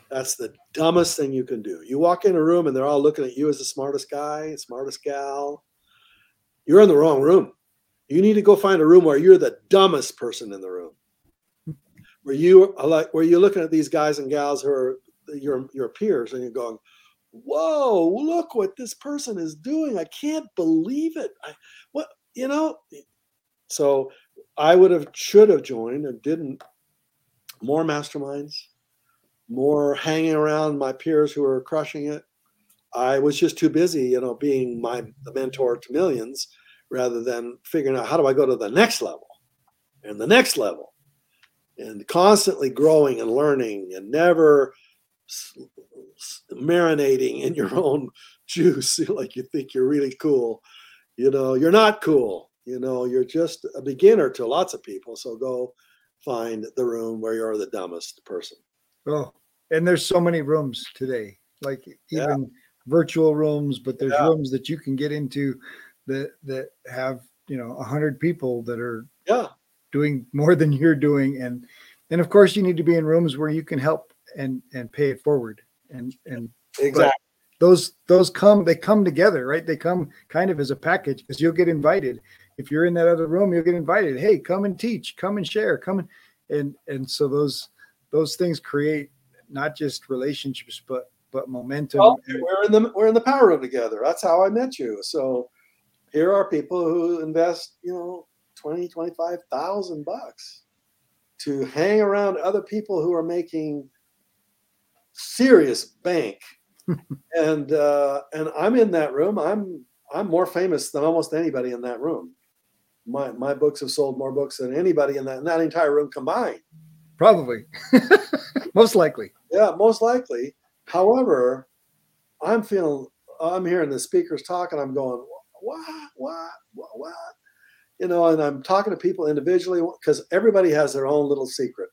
That's the dumbest thing you can do. You walk in a room and they're all looking at you as the smartest guy, smartest gal. You're in the wrong room. You need to go find a room where you're the dumbest person in the room. Where you are like, where you're looking at these guys and gals who are your your peers and you're going, whoa, look what this person is doing. I can't believe it. I, what, you know? So I would have, should have joined and didn't. More masterminds, more hanging around my peers who are crushing it. I was just too busy, you know, being my the mentor to millions rather than figuring out how do I go to the next level and the next level and constantly growing and learning and never marinating in your own juice like you think you're really cool. You know, you're not cool. You know, you're just a beginner to lots of people. So go find the room where you're the dumbest person. Oh, and there's so many rooms today, like even yeah. virtual rooms, but there's yeah. rooms that you can get into that that have, you know, a hundred people that are yeah. doing more than you're doing. And, and of course you need to be in rooms where you can help and, and pay it forward. And, and exactly those, those come, they come together, right? They come kind of as a package because you'll get invited. If you're in that other room, you'll get invited. Hey, come and teach, come and share, come and, and, and so those, those things create not just relationships, but, but momentum. Well, we're in the, we're in the power room together. That's how I met you. So here are people who invest, you know, twenty, twenty-five thousand bucks to hang around other people who are making serious bank. and, uh, and I'm in that room. I'm, I'm more famous than almost anybody in that room. My my books have sold more books than anybody in that, in that entire room combined. Probably. Most likely. Yeah, most likely. However, I'm feeling, I'm hearing the speakers talk and I'm going, what, what, what, what? You know, and I'm talking to people individually because everybody has their own little secret,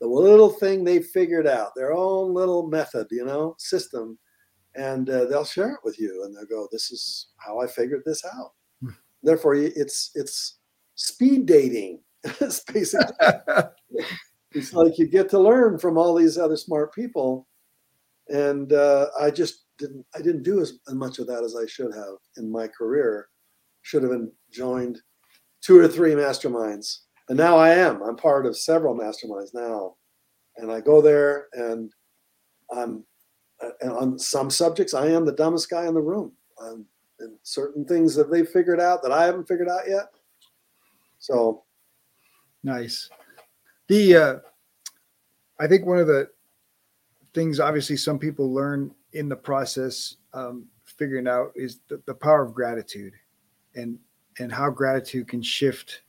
the little thing they figured out, their own little method, you know, system. And uh, they'll share it with you and they'll go, this is how I figured this out. Mm. Therefore, it's it's speed dating. It's basically, it's like you get to learn from all these other smart people. And uh, I just didn't, I didn't do as much of that as I should have in my career. Should have been joined two or three masterminds. And now I am, I'm part of several masterminds now. And I go there and I'm, and on some subjects, I am the dumbest guy in the room. Um, and certain things that they figured out that I haven't figured out yet. So, nice. The uh, I think one of the things, obviously, some people learn in the process um, figuring out is the, the power of gratitude, and and how gratitude can shift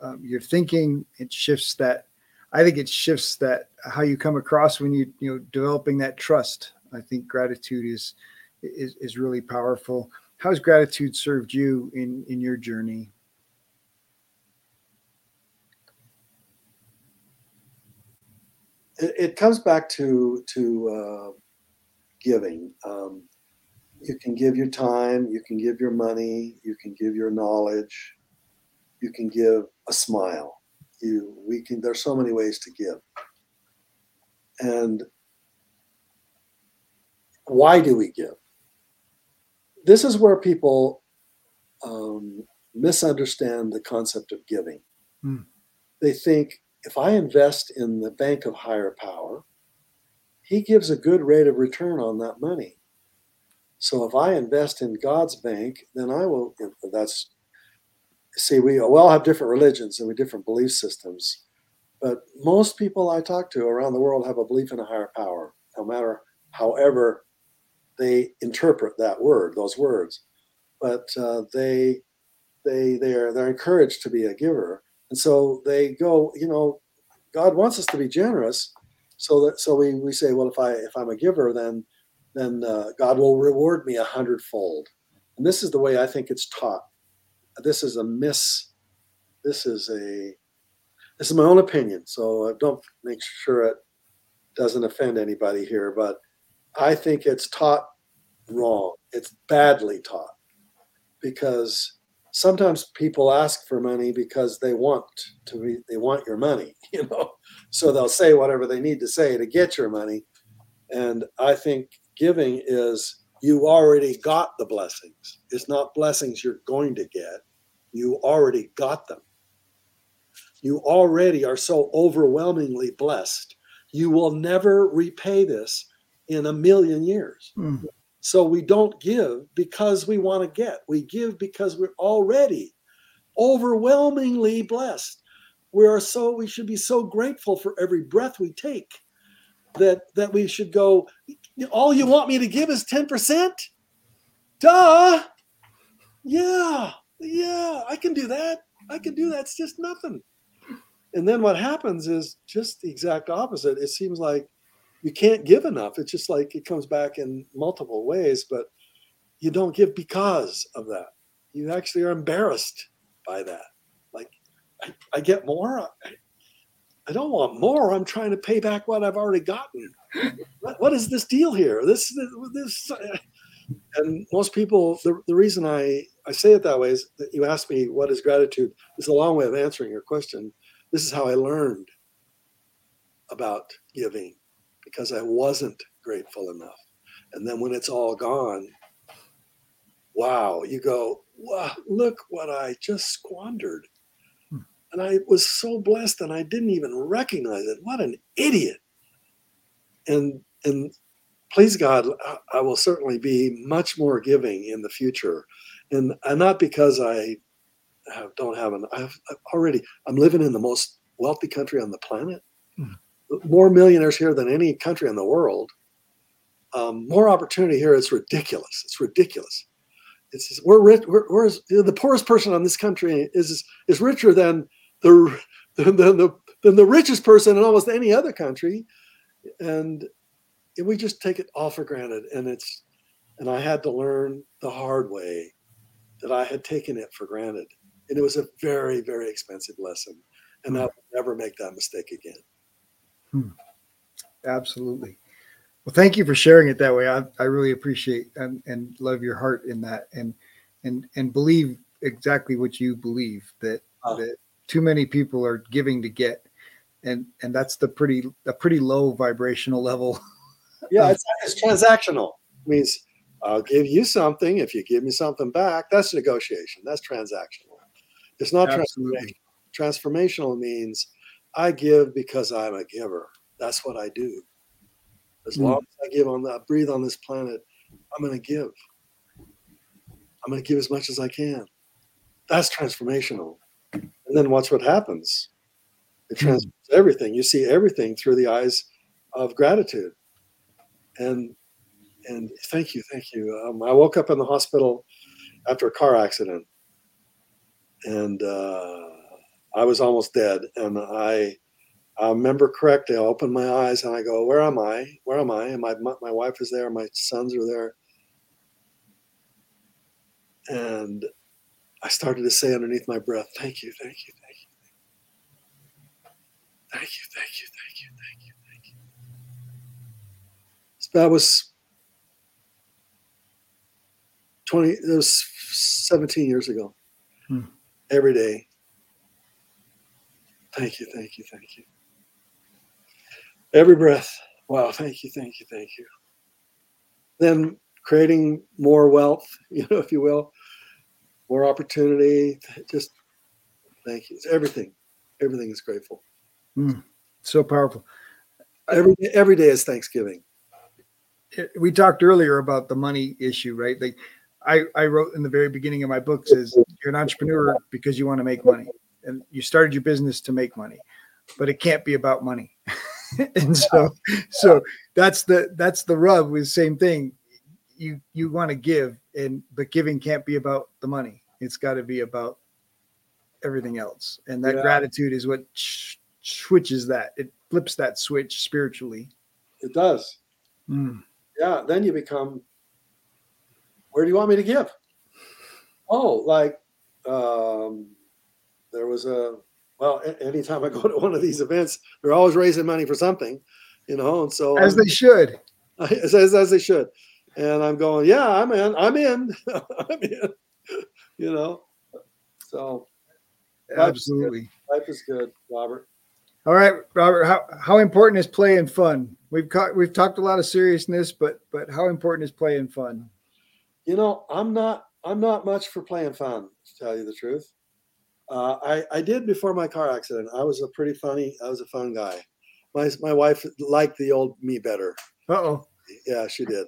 um, your thinking. It shifts that. I think it shifts that how you come across when you you know developing that trust. I think gratitude is is is really powerful. How has gratitude served you in, in your journey? It, it comes back to to uh, giving. Um, you can give your time, you can give your money, you can give your knowledge, you can give a smile. You, we can, there's so many ways to give. And why do we give? This is where people um, misunderstand the concept of giving. Hmm. They think if I invest in the bank of higher power, he gives a good rate of return on that money. So if I invest in God's bank, then I will, that's, see, we all have different religions and we different belief systems, but most people I talk to around the world have a belief in a higher power, no matter however they interpret that word, those words. But uh, they they they are they're encouraged to be a giver, and so they go, you know, God wants us to be generous, so that so we we say, well, if I if I'm a giver, then then uh, God will reward me a hundredfold, and this is the way I think it's taught. This is a miss. This is a. This is my own opinion, so don't make sure it doesn't offend anybody here. But I think it's taught wrong. It's badly taught, because sometimes people ask for money because they want to be, they want your money, you know, so they'll say whatever they need to say to get your money. And I think giving is, you already got the blessings. It's not blessings you're going to get. You already got them. You already are so overwhelmingly blessed. You will never repay this in a million years. Mm. So we don't give because we want to get. We give because we're already overwhelmingly blessed. We are so, we should be so grateful for every breath we take that, that we should go, all you want me to give is ten percent? Duh. Yeah. Yeah. I can do that. I can do that. It's just nothing. And then what happens is just the exact opposite. It seems like you can't give enough. It's just like it comes back in multiple ways, but you don't give because of that. You actually are embarrassed by that. Like, I, I get more. I, I don't want more. I'm trying to pay back what I've already gotten. What, what is this deal here? This, this, and most people, the, the reason I, I say it that way is that you asked me, what is gratitude? It's a long way of answering your question. This is how I learned about giving, because I wasn't grateful enough. And then when it's all gone, wow, you go, wow, look what I just squandered. Hmm. And I was so blessed and I didn't even recognize it. What an idiot. And, and please God, I, I will certainly be much more giving in the future. And, and not because I have, don't have an, I've, I've already, I'm living in the most wealthy country on the planet. Hmm. More millionaires here than any country in the world. Um, more opportunity here. It's ridiculous. It's ridiculous. It's just, we're rich. We're, we're you know, the poorest person on this country is is richer than the than the than the richest person in almost any other country, and we just take it all for granted. And it's and I had to learn the hard way that I had taken it for granted, and it was a very, very expensive lesson. And I will never make that mistake again. Hmm. Absolutely. Well, thank you for sharing it that way. I, I really appreciate and, and love your heart in that, and and and believe exactly what you believe, that oh. that too many people are giving to get, and and that's the pretty a pretty low vibrational level. Yeah, it's, it's transactional. It means I'll give you something if you give me something back. That's negotiation. That's transactional. It's not transformational. Transformational means I give because I'm a giver. That's what I do. As long as I give on that, breathe on this planet, I'm going to give. I'm going to give as much as I can. That's transformational. And then watch what happens. It transforms everything. You see everything through the eyes of gratitude. And and thank you, thank you. Um, I woke up in the hospital after a car accident. And uh I was almost dead, and I, I remember correctly. I opened my eyes and I go, "Where am I? Where am I?" And my my wife is there, my sons are there, and I started to say underneath my breath, "Thank you, thank you, thank you, thank you, thank you, thank you, thank you, thank you." So that was twenty. That was seventeen years ago. Hmm. Every day. Thank you, thank you, thank you. Every breath. Wow, thank you, thank you, thank you. Then creating more wealth, you know, if you will, more opportunity. Just thank you. It's everything. Everything is grateful. Mm, so powerful. Every every day is Thanksgiving. We talked earlier about the money issue, right? Like I, I wrote in the very beginning of my book, says you're an entrepreneur because you want to make money. And you started your business to make money, but it can't be about money. And so, so that's the, that's the rub with the same thing. You, you want to give, and, but giving can't be about the money. It's got to be about everything else. And that yeah. gratitude is what switches that. It flips that switch spiritually. It does. Mm. Yeah. Then you become, where do you want me to give? Oh, like, um, There was a, well, anytime I go to one of these events, they're always raising money for something, you know, and so. As they should. As, as, as they should. And I'm going, yeah, I'm in, I'm in, I'm in, you know. So absolutely. Life is good, life is good, Robert. All right, Robert, how, how important is play and fun? We've ca- we've talked a lot of seriousness, but but how important is play and fun? You know, I'm not I'm not much for play and fun, to tell you the truth. Uh, I, I did before my car accident. I was a pretty funny, I was a fun guy. My my wife liked the old me better. Uh-oh. Yeah, she did.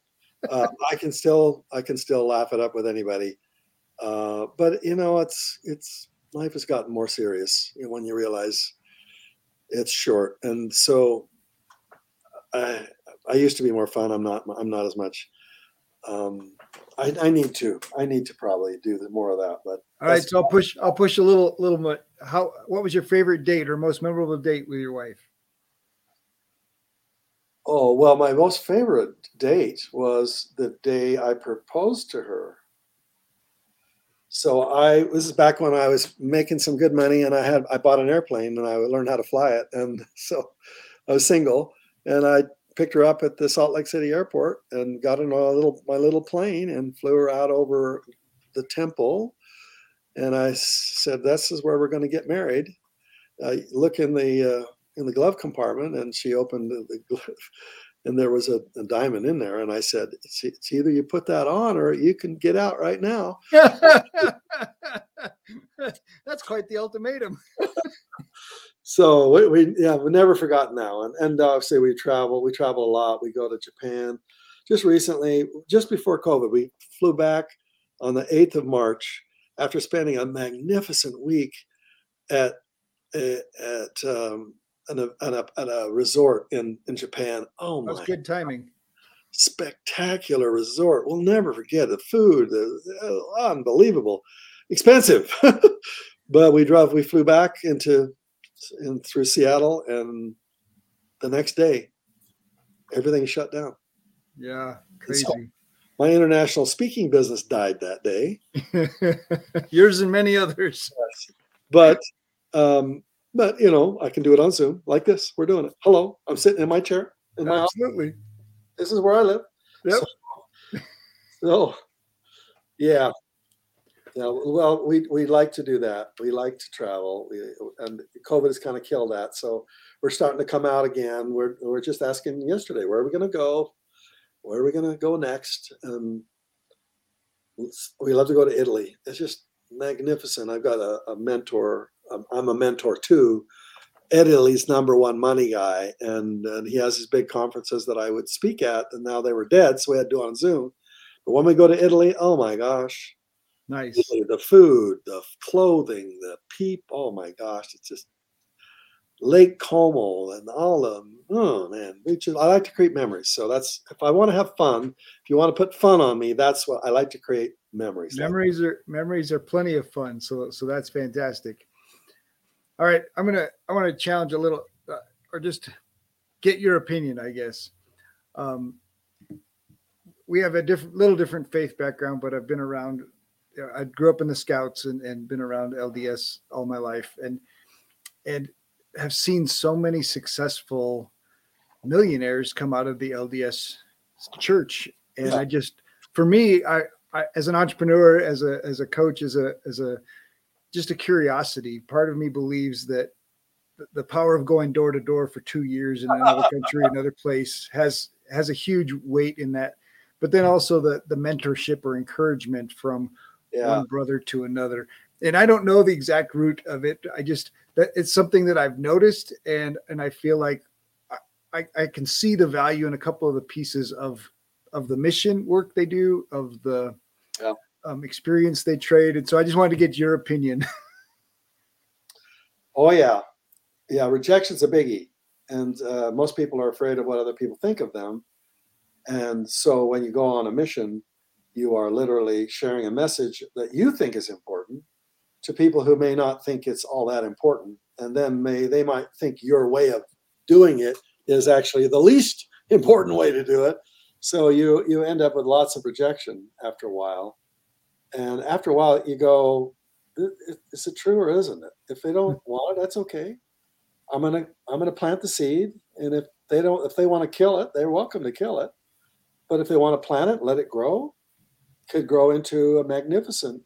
Uh, I can still I can still laugh it up with anybody. Uh, but, you know, it's it's life has gotten more serious when you realize it's short. And so I I used to be more fun. I'm not I'm not as much. Um, I, I need to I need to probably do more of that. But all right, so I'll push I'll push a little little bit. How what was your favorite date or most memorable date with your wife? Oh, well, my most favorite date was the day I proposed to her. So I this is back when I was making some good money, and I had I bought an airplane and I learned how to fly it. And so I was single, and I picked her up at the Salt Lake City airport and got in my little my little plane and flew her out over the temple. And I said, "This is where we're going to get married." I look in the uh, in the glove compartment, and she opened the, the glove, and there was a, a diamond in there. And I said, it's, it's either you put that on or you can get out right now. That's quite the ultimatum. So we, we, yeah, we've never forgotten that one. And obviously we travel, we travel a lot. We go to Japan. Just recently, just before COVID, we flew back on the eighth of March after spending a magnificent week at, at, um, At a, at, a, at a resort in, in Japan. Oh my! That's good timing. Spectacular resort. We'll never forget the food. The, the, unbelievable, expensive, but we drove. We flew back into in through Seattle, and the next day, everything shut down. Yeah, crazy. So my international speaking business died that day. Yours and many others. Yes. But. Um, But, you know, I can do it on Zoom like this. We're doing it. Hello. I'm sitting in my chair. In my Absolutely. Office. This is where I live. Yep. So, so, yeah. Yeah. Well, we we like to do that. We like to travel. We, and COVID has kind of killed that. So we're starting to come out again. We're we're just asking yesterday, where are we going to go? Where are we going to go next? Um, we love to go to Italy. It's just magnificent. I've got a, a mentor. I'm a mentor too. Italy's number one money guy, and, and he has these big conferences that I would speak at, and now they were dead, so we had to do it on Zoom. But when we go to Italy, oh my gosh, nice! Italy, the food, the clothing, the peep. Oh my gosh, it's just Lake Como and all of them. Oh man, we just, I like to create memories. So that's if I want to have fun. If you want to put fun on me, that's what I like to create memories. Memories like are memories are plenty of fun. So so that's fantastic. All right, I'm gonna I want to challenge a little, uh, or just get your opinion, I guess. Um, we have a different, little different faith background, but I've been around. You know, I grew up in the Scouts and, and been around L D S all my life, and and have seen so many successful millionaires come out of the L D S church. And I just, for me, I, I as an entrepreneur, as a as a coach, as a as a just a curiosity. Part of me believes that the power of going door to door for two years in another country, another place has, has a huge weight in that, but then also the, the mentorship or encouragement from yeah. one brother to another. And I don't know the exact root of it. I just, that it's something that I've noticed. And, and I feel like I, I can see the value in a couple of the pieces of, of the mission work they do, of the, yeah. Um, experience they trade. And so I just wanted to get your opinion. Oh yeah. Yeah. Rejection's a biggie. And uh, most people are afraid of what other people think of them. And so when you go on a mission, you are literally sharing a message that you think is important to people who may not think it's all that important. And then may, they might think your way of doing it is actually the least important way to do it. So you, you end up with lots of rejection after a while. And after a while, you go, is it true or isn't it? If they don't want it, that's okay. I'm gonna I'm gonna plant the seed, and if they don't, if they want to kill it, they're welcome to kill it. But if they want to plant it, let it grow. Could grow into a magnificent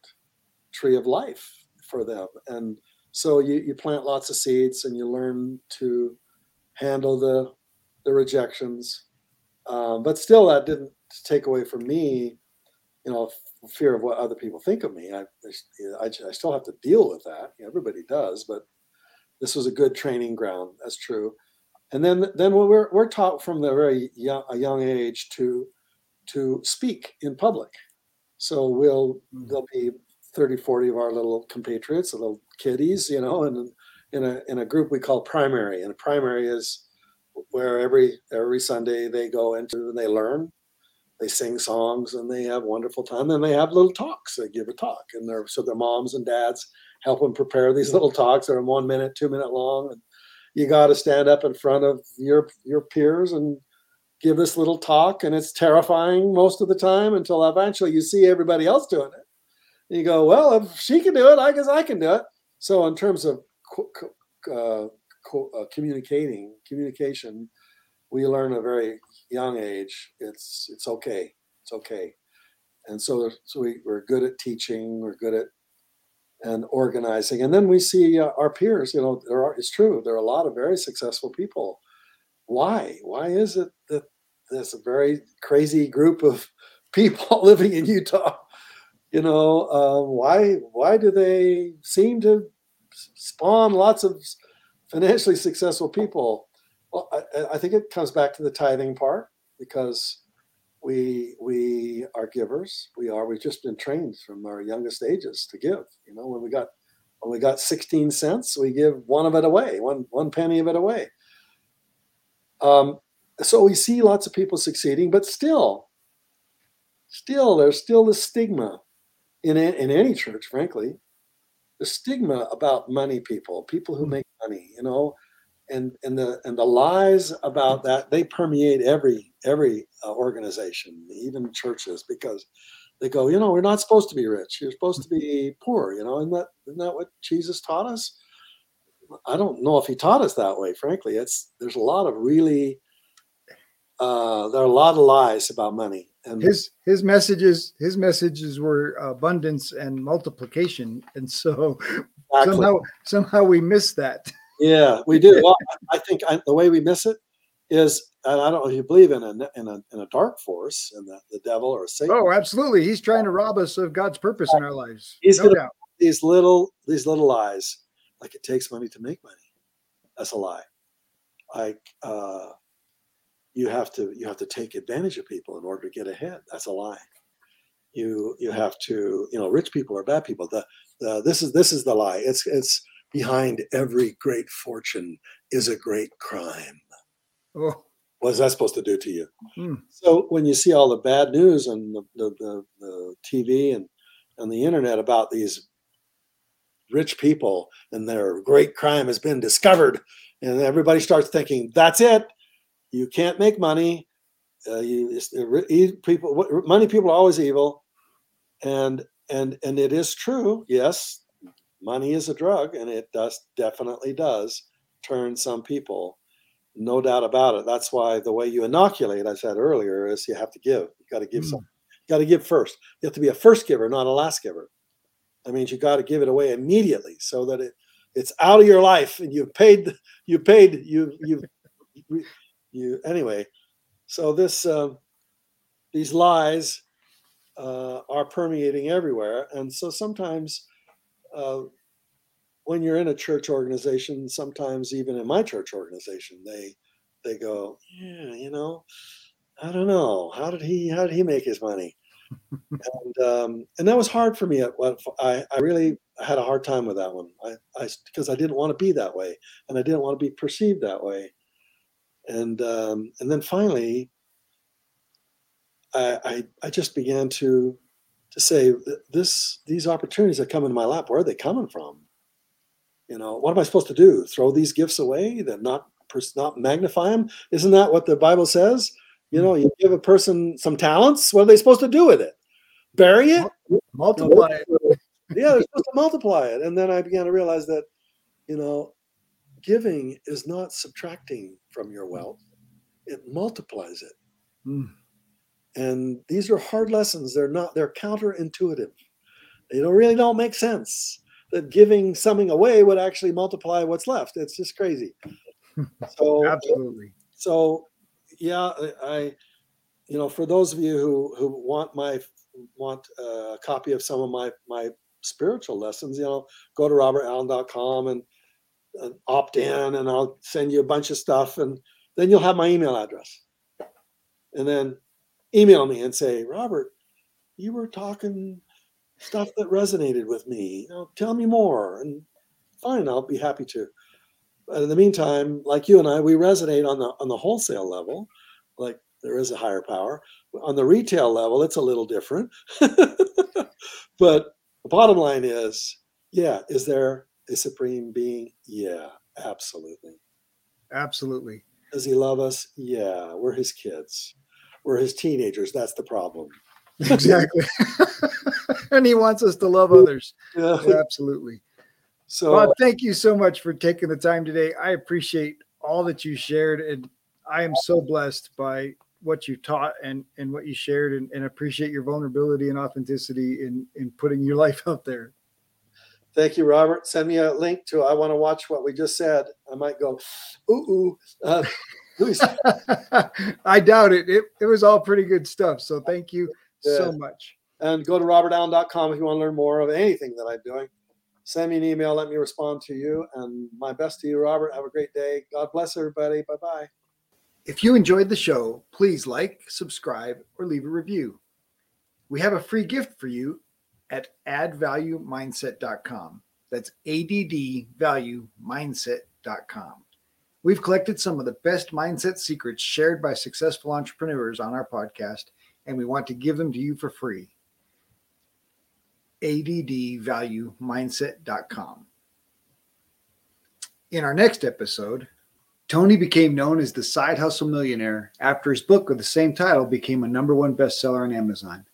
tree of life for them. And so you, you plant lots of seeds and you learn to handle the the rejections. Um, but still, that didn't take away from me, you know, fear of what other people think of me. I, I, I still have to deal with that. You know, everybody does, but this was a good training ground. That's true. And then, then we're we're taught from a very young, a young age to to speak in public. So we'll there'll be thirty, forty of our little compatriots, the little kiddies, you know, and in a in a group we call primary. And primary is where every every Sunday they go into and they learn, they sing songs, and they have a wonderful time. And they have little talks. They give a talk, and they're so their moms and dads help them prepare these little talks that are one minute, two minute long. And you got to stand up in front of your your peers and give this little talk, and it's terrifying most of the time until eventually you see everybody else doing it. And you go, well, if she can do it, I guess I can do it. So in terms of uh, communicating, communication, we learn at a very young age, it's it's okay, it's okay. And so, so we, we're good at teaching, we're good at and organizing. And then we see uh, our peers, you know, there are, it's true, there are a lot of very successful people. Why? Why is it that there's a very crazy group of people living in Utah? You know, uh, why why do they seem to spawn lots of financially successful people? Well, I, I think it comes back to the tithing part, because we we are givers. We are. We've just been trained from our youngest ages to give. You know, when we got when we got sixteen cents, we give one of it away, one one penny of it away. Um, so we see lots of people succeeding, but still, still, there's still the stigma in a, in any church, frankly, the stigma about money people, people who make money, you know, and, and the and the lies about that, they permeate every every uh, organization, even churches, because they go, you know, we're not supposed to be rich. You're supposed to be poor, you know, isn't that, isn't that what Jesus taught us? I don't know if he taught us that way, frankly. It's there's a lot of really uh, there are a lot of lies about money. And his his messages his messages were abundance and multiplication, and so exactly. somehow somehow we miss that. Yeah, we do. Well, I think I, the way we miss it is, and I don't know if you believe in a in a in a dark force and the, the devil or Satan. Oh, absolutely! He's trying to rob us of God's purpose in our lives. He's no doubt. These little these little lies. Like it takes money to make money. That's a lie. Like uh, you have to you have to take advantage of people in order to get ahead. That's a lie. You you have to you know rich people are bad people. The, the this is this is the lie. It's it's behind every great fortune is a great crime. Oh. What is that supposed to do to you? Hmm. So when you see all the bad news on the the, the the T V and and the internet about these rich people and their great crime has been discovered, and everybody starts thinking that's it, you can't make money, uh, you people money people are always evil, and and and it is true. Yes, money is a drug, and it does definitely does turn some people, no doubt about it. That's why the way you inoculate, I said earlier, is you have to give. You got to give mm. something. You got to give first. You have to be a first giver, not a last giver. That means you got to give it away immediately, so that it, it's out of your life, and you've paid, you paid, you you you anyway. So this uh, these lies uh, are permeating everywhere, and so sometimes uh, when you're in a church organization, sometimes even in my church organization, they they go, yeah, you know, I don't know, how did he how did he make his money? and um, and that was hard for me. At what I, I really had a hard time with that one. I because I, I didn't want to be that way, and I didn't want to be perceived that way. And um, and then finally, I, I I just began to to say this these opportunities that come into my lap. Where are they coming from? You know, what am I supposed to do? Throw these gifts away? That not not magnify them? Isn't that what the Bible says? You know, you give a person some talents. What are they supposed to do with it? Bury it? Multiply it. Yeah, they're supposed to multiply it. And then I began to realize that, you know, giving is not subtracting from your wealth. It multiplies it. Mm. And these are hard lessons. They're not, they're counterintuitive. They don't really don't make sense that giving something away would actually multiply what's left. It's just crazy. So absolutely. So yeah, I, you know, for those of you who, who want my, want a copy of some of my, my spiritual lessons, you know, go to robert allen dot com and, and opt in, and I'll send you a bunch of stuff. And then you'll have my email address, and then email me and say, Robert, you were talking stuff that resonated with me. You know, tell me more. And fine, I'll be happy to. But in the meantime, like you and I, we resonate on the on the wholesale level. Like there is a higher power. On the retail level, it's a little different. But the bottom line is, yeah, is there a supreme being? Yeah, absolutely. Absolutely. Does he love us? Yeah, we're his kids. We're his teenagers. That's the problem. Exactly. And he wants us to love others. Yeah. Yeah, absolutely. So Bob, thank you so much for taking the time today. I appreciate all that you shared, and I am so blessed by what you taught and, and what you shared, and, and appreciate your vulnerability and authenticity in, in putting your life out there. Thank you, Robert. Send me a link to, I want to watch what we just said. I might go, ooh, ooh. Uh, I doubt it. it. It was all pretty good stuff. So thank you yeah. so much. And go to robert allen dot com if you want to learn more of anything that I'm doing. Send me an email. Let me respond to you. And my best to you, Robert. Have a great day. God bless everybody. Bye-bye. If you enjoyed the show, please like, subscribe, or leave a review. We have a free gift for you at add value mindset dot com. That's A D D value mindset dot com. We've collected some of the best mindset secrets shared by successful entrepreneurs on our podcast, and we want to give them to you for free. A D D value mindset dot com. In our next episode, Tony became known as the side hustle millionaire after his book with the same title became a number one bestseller on Amazon.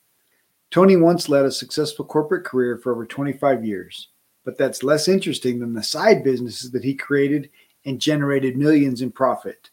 Tony once led a successful corporate career for over twenty-five years, but that's less interesting than the side businesses that he created and generated millions in profit.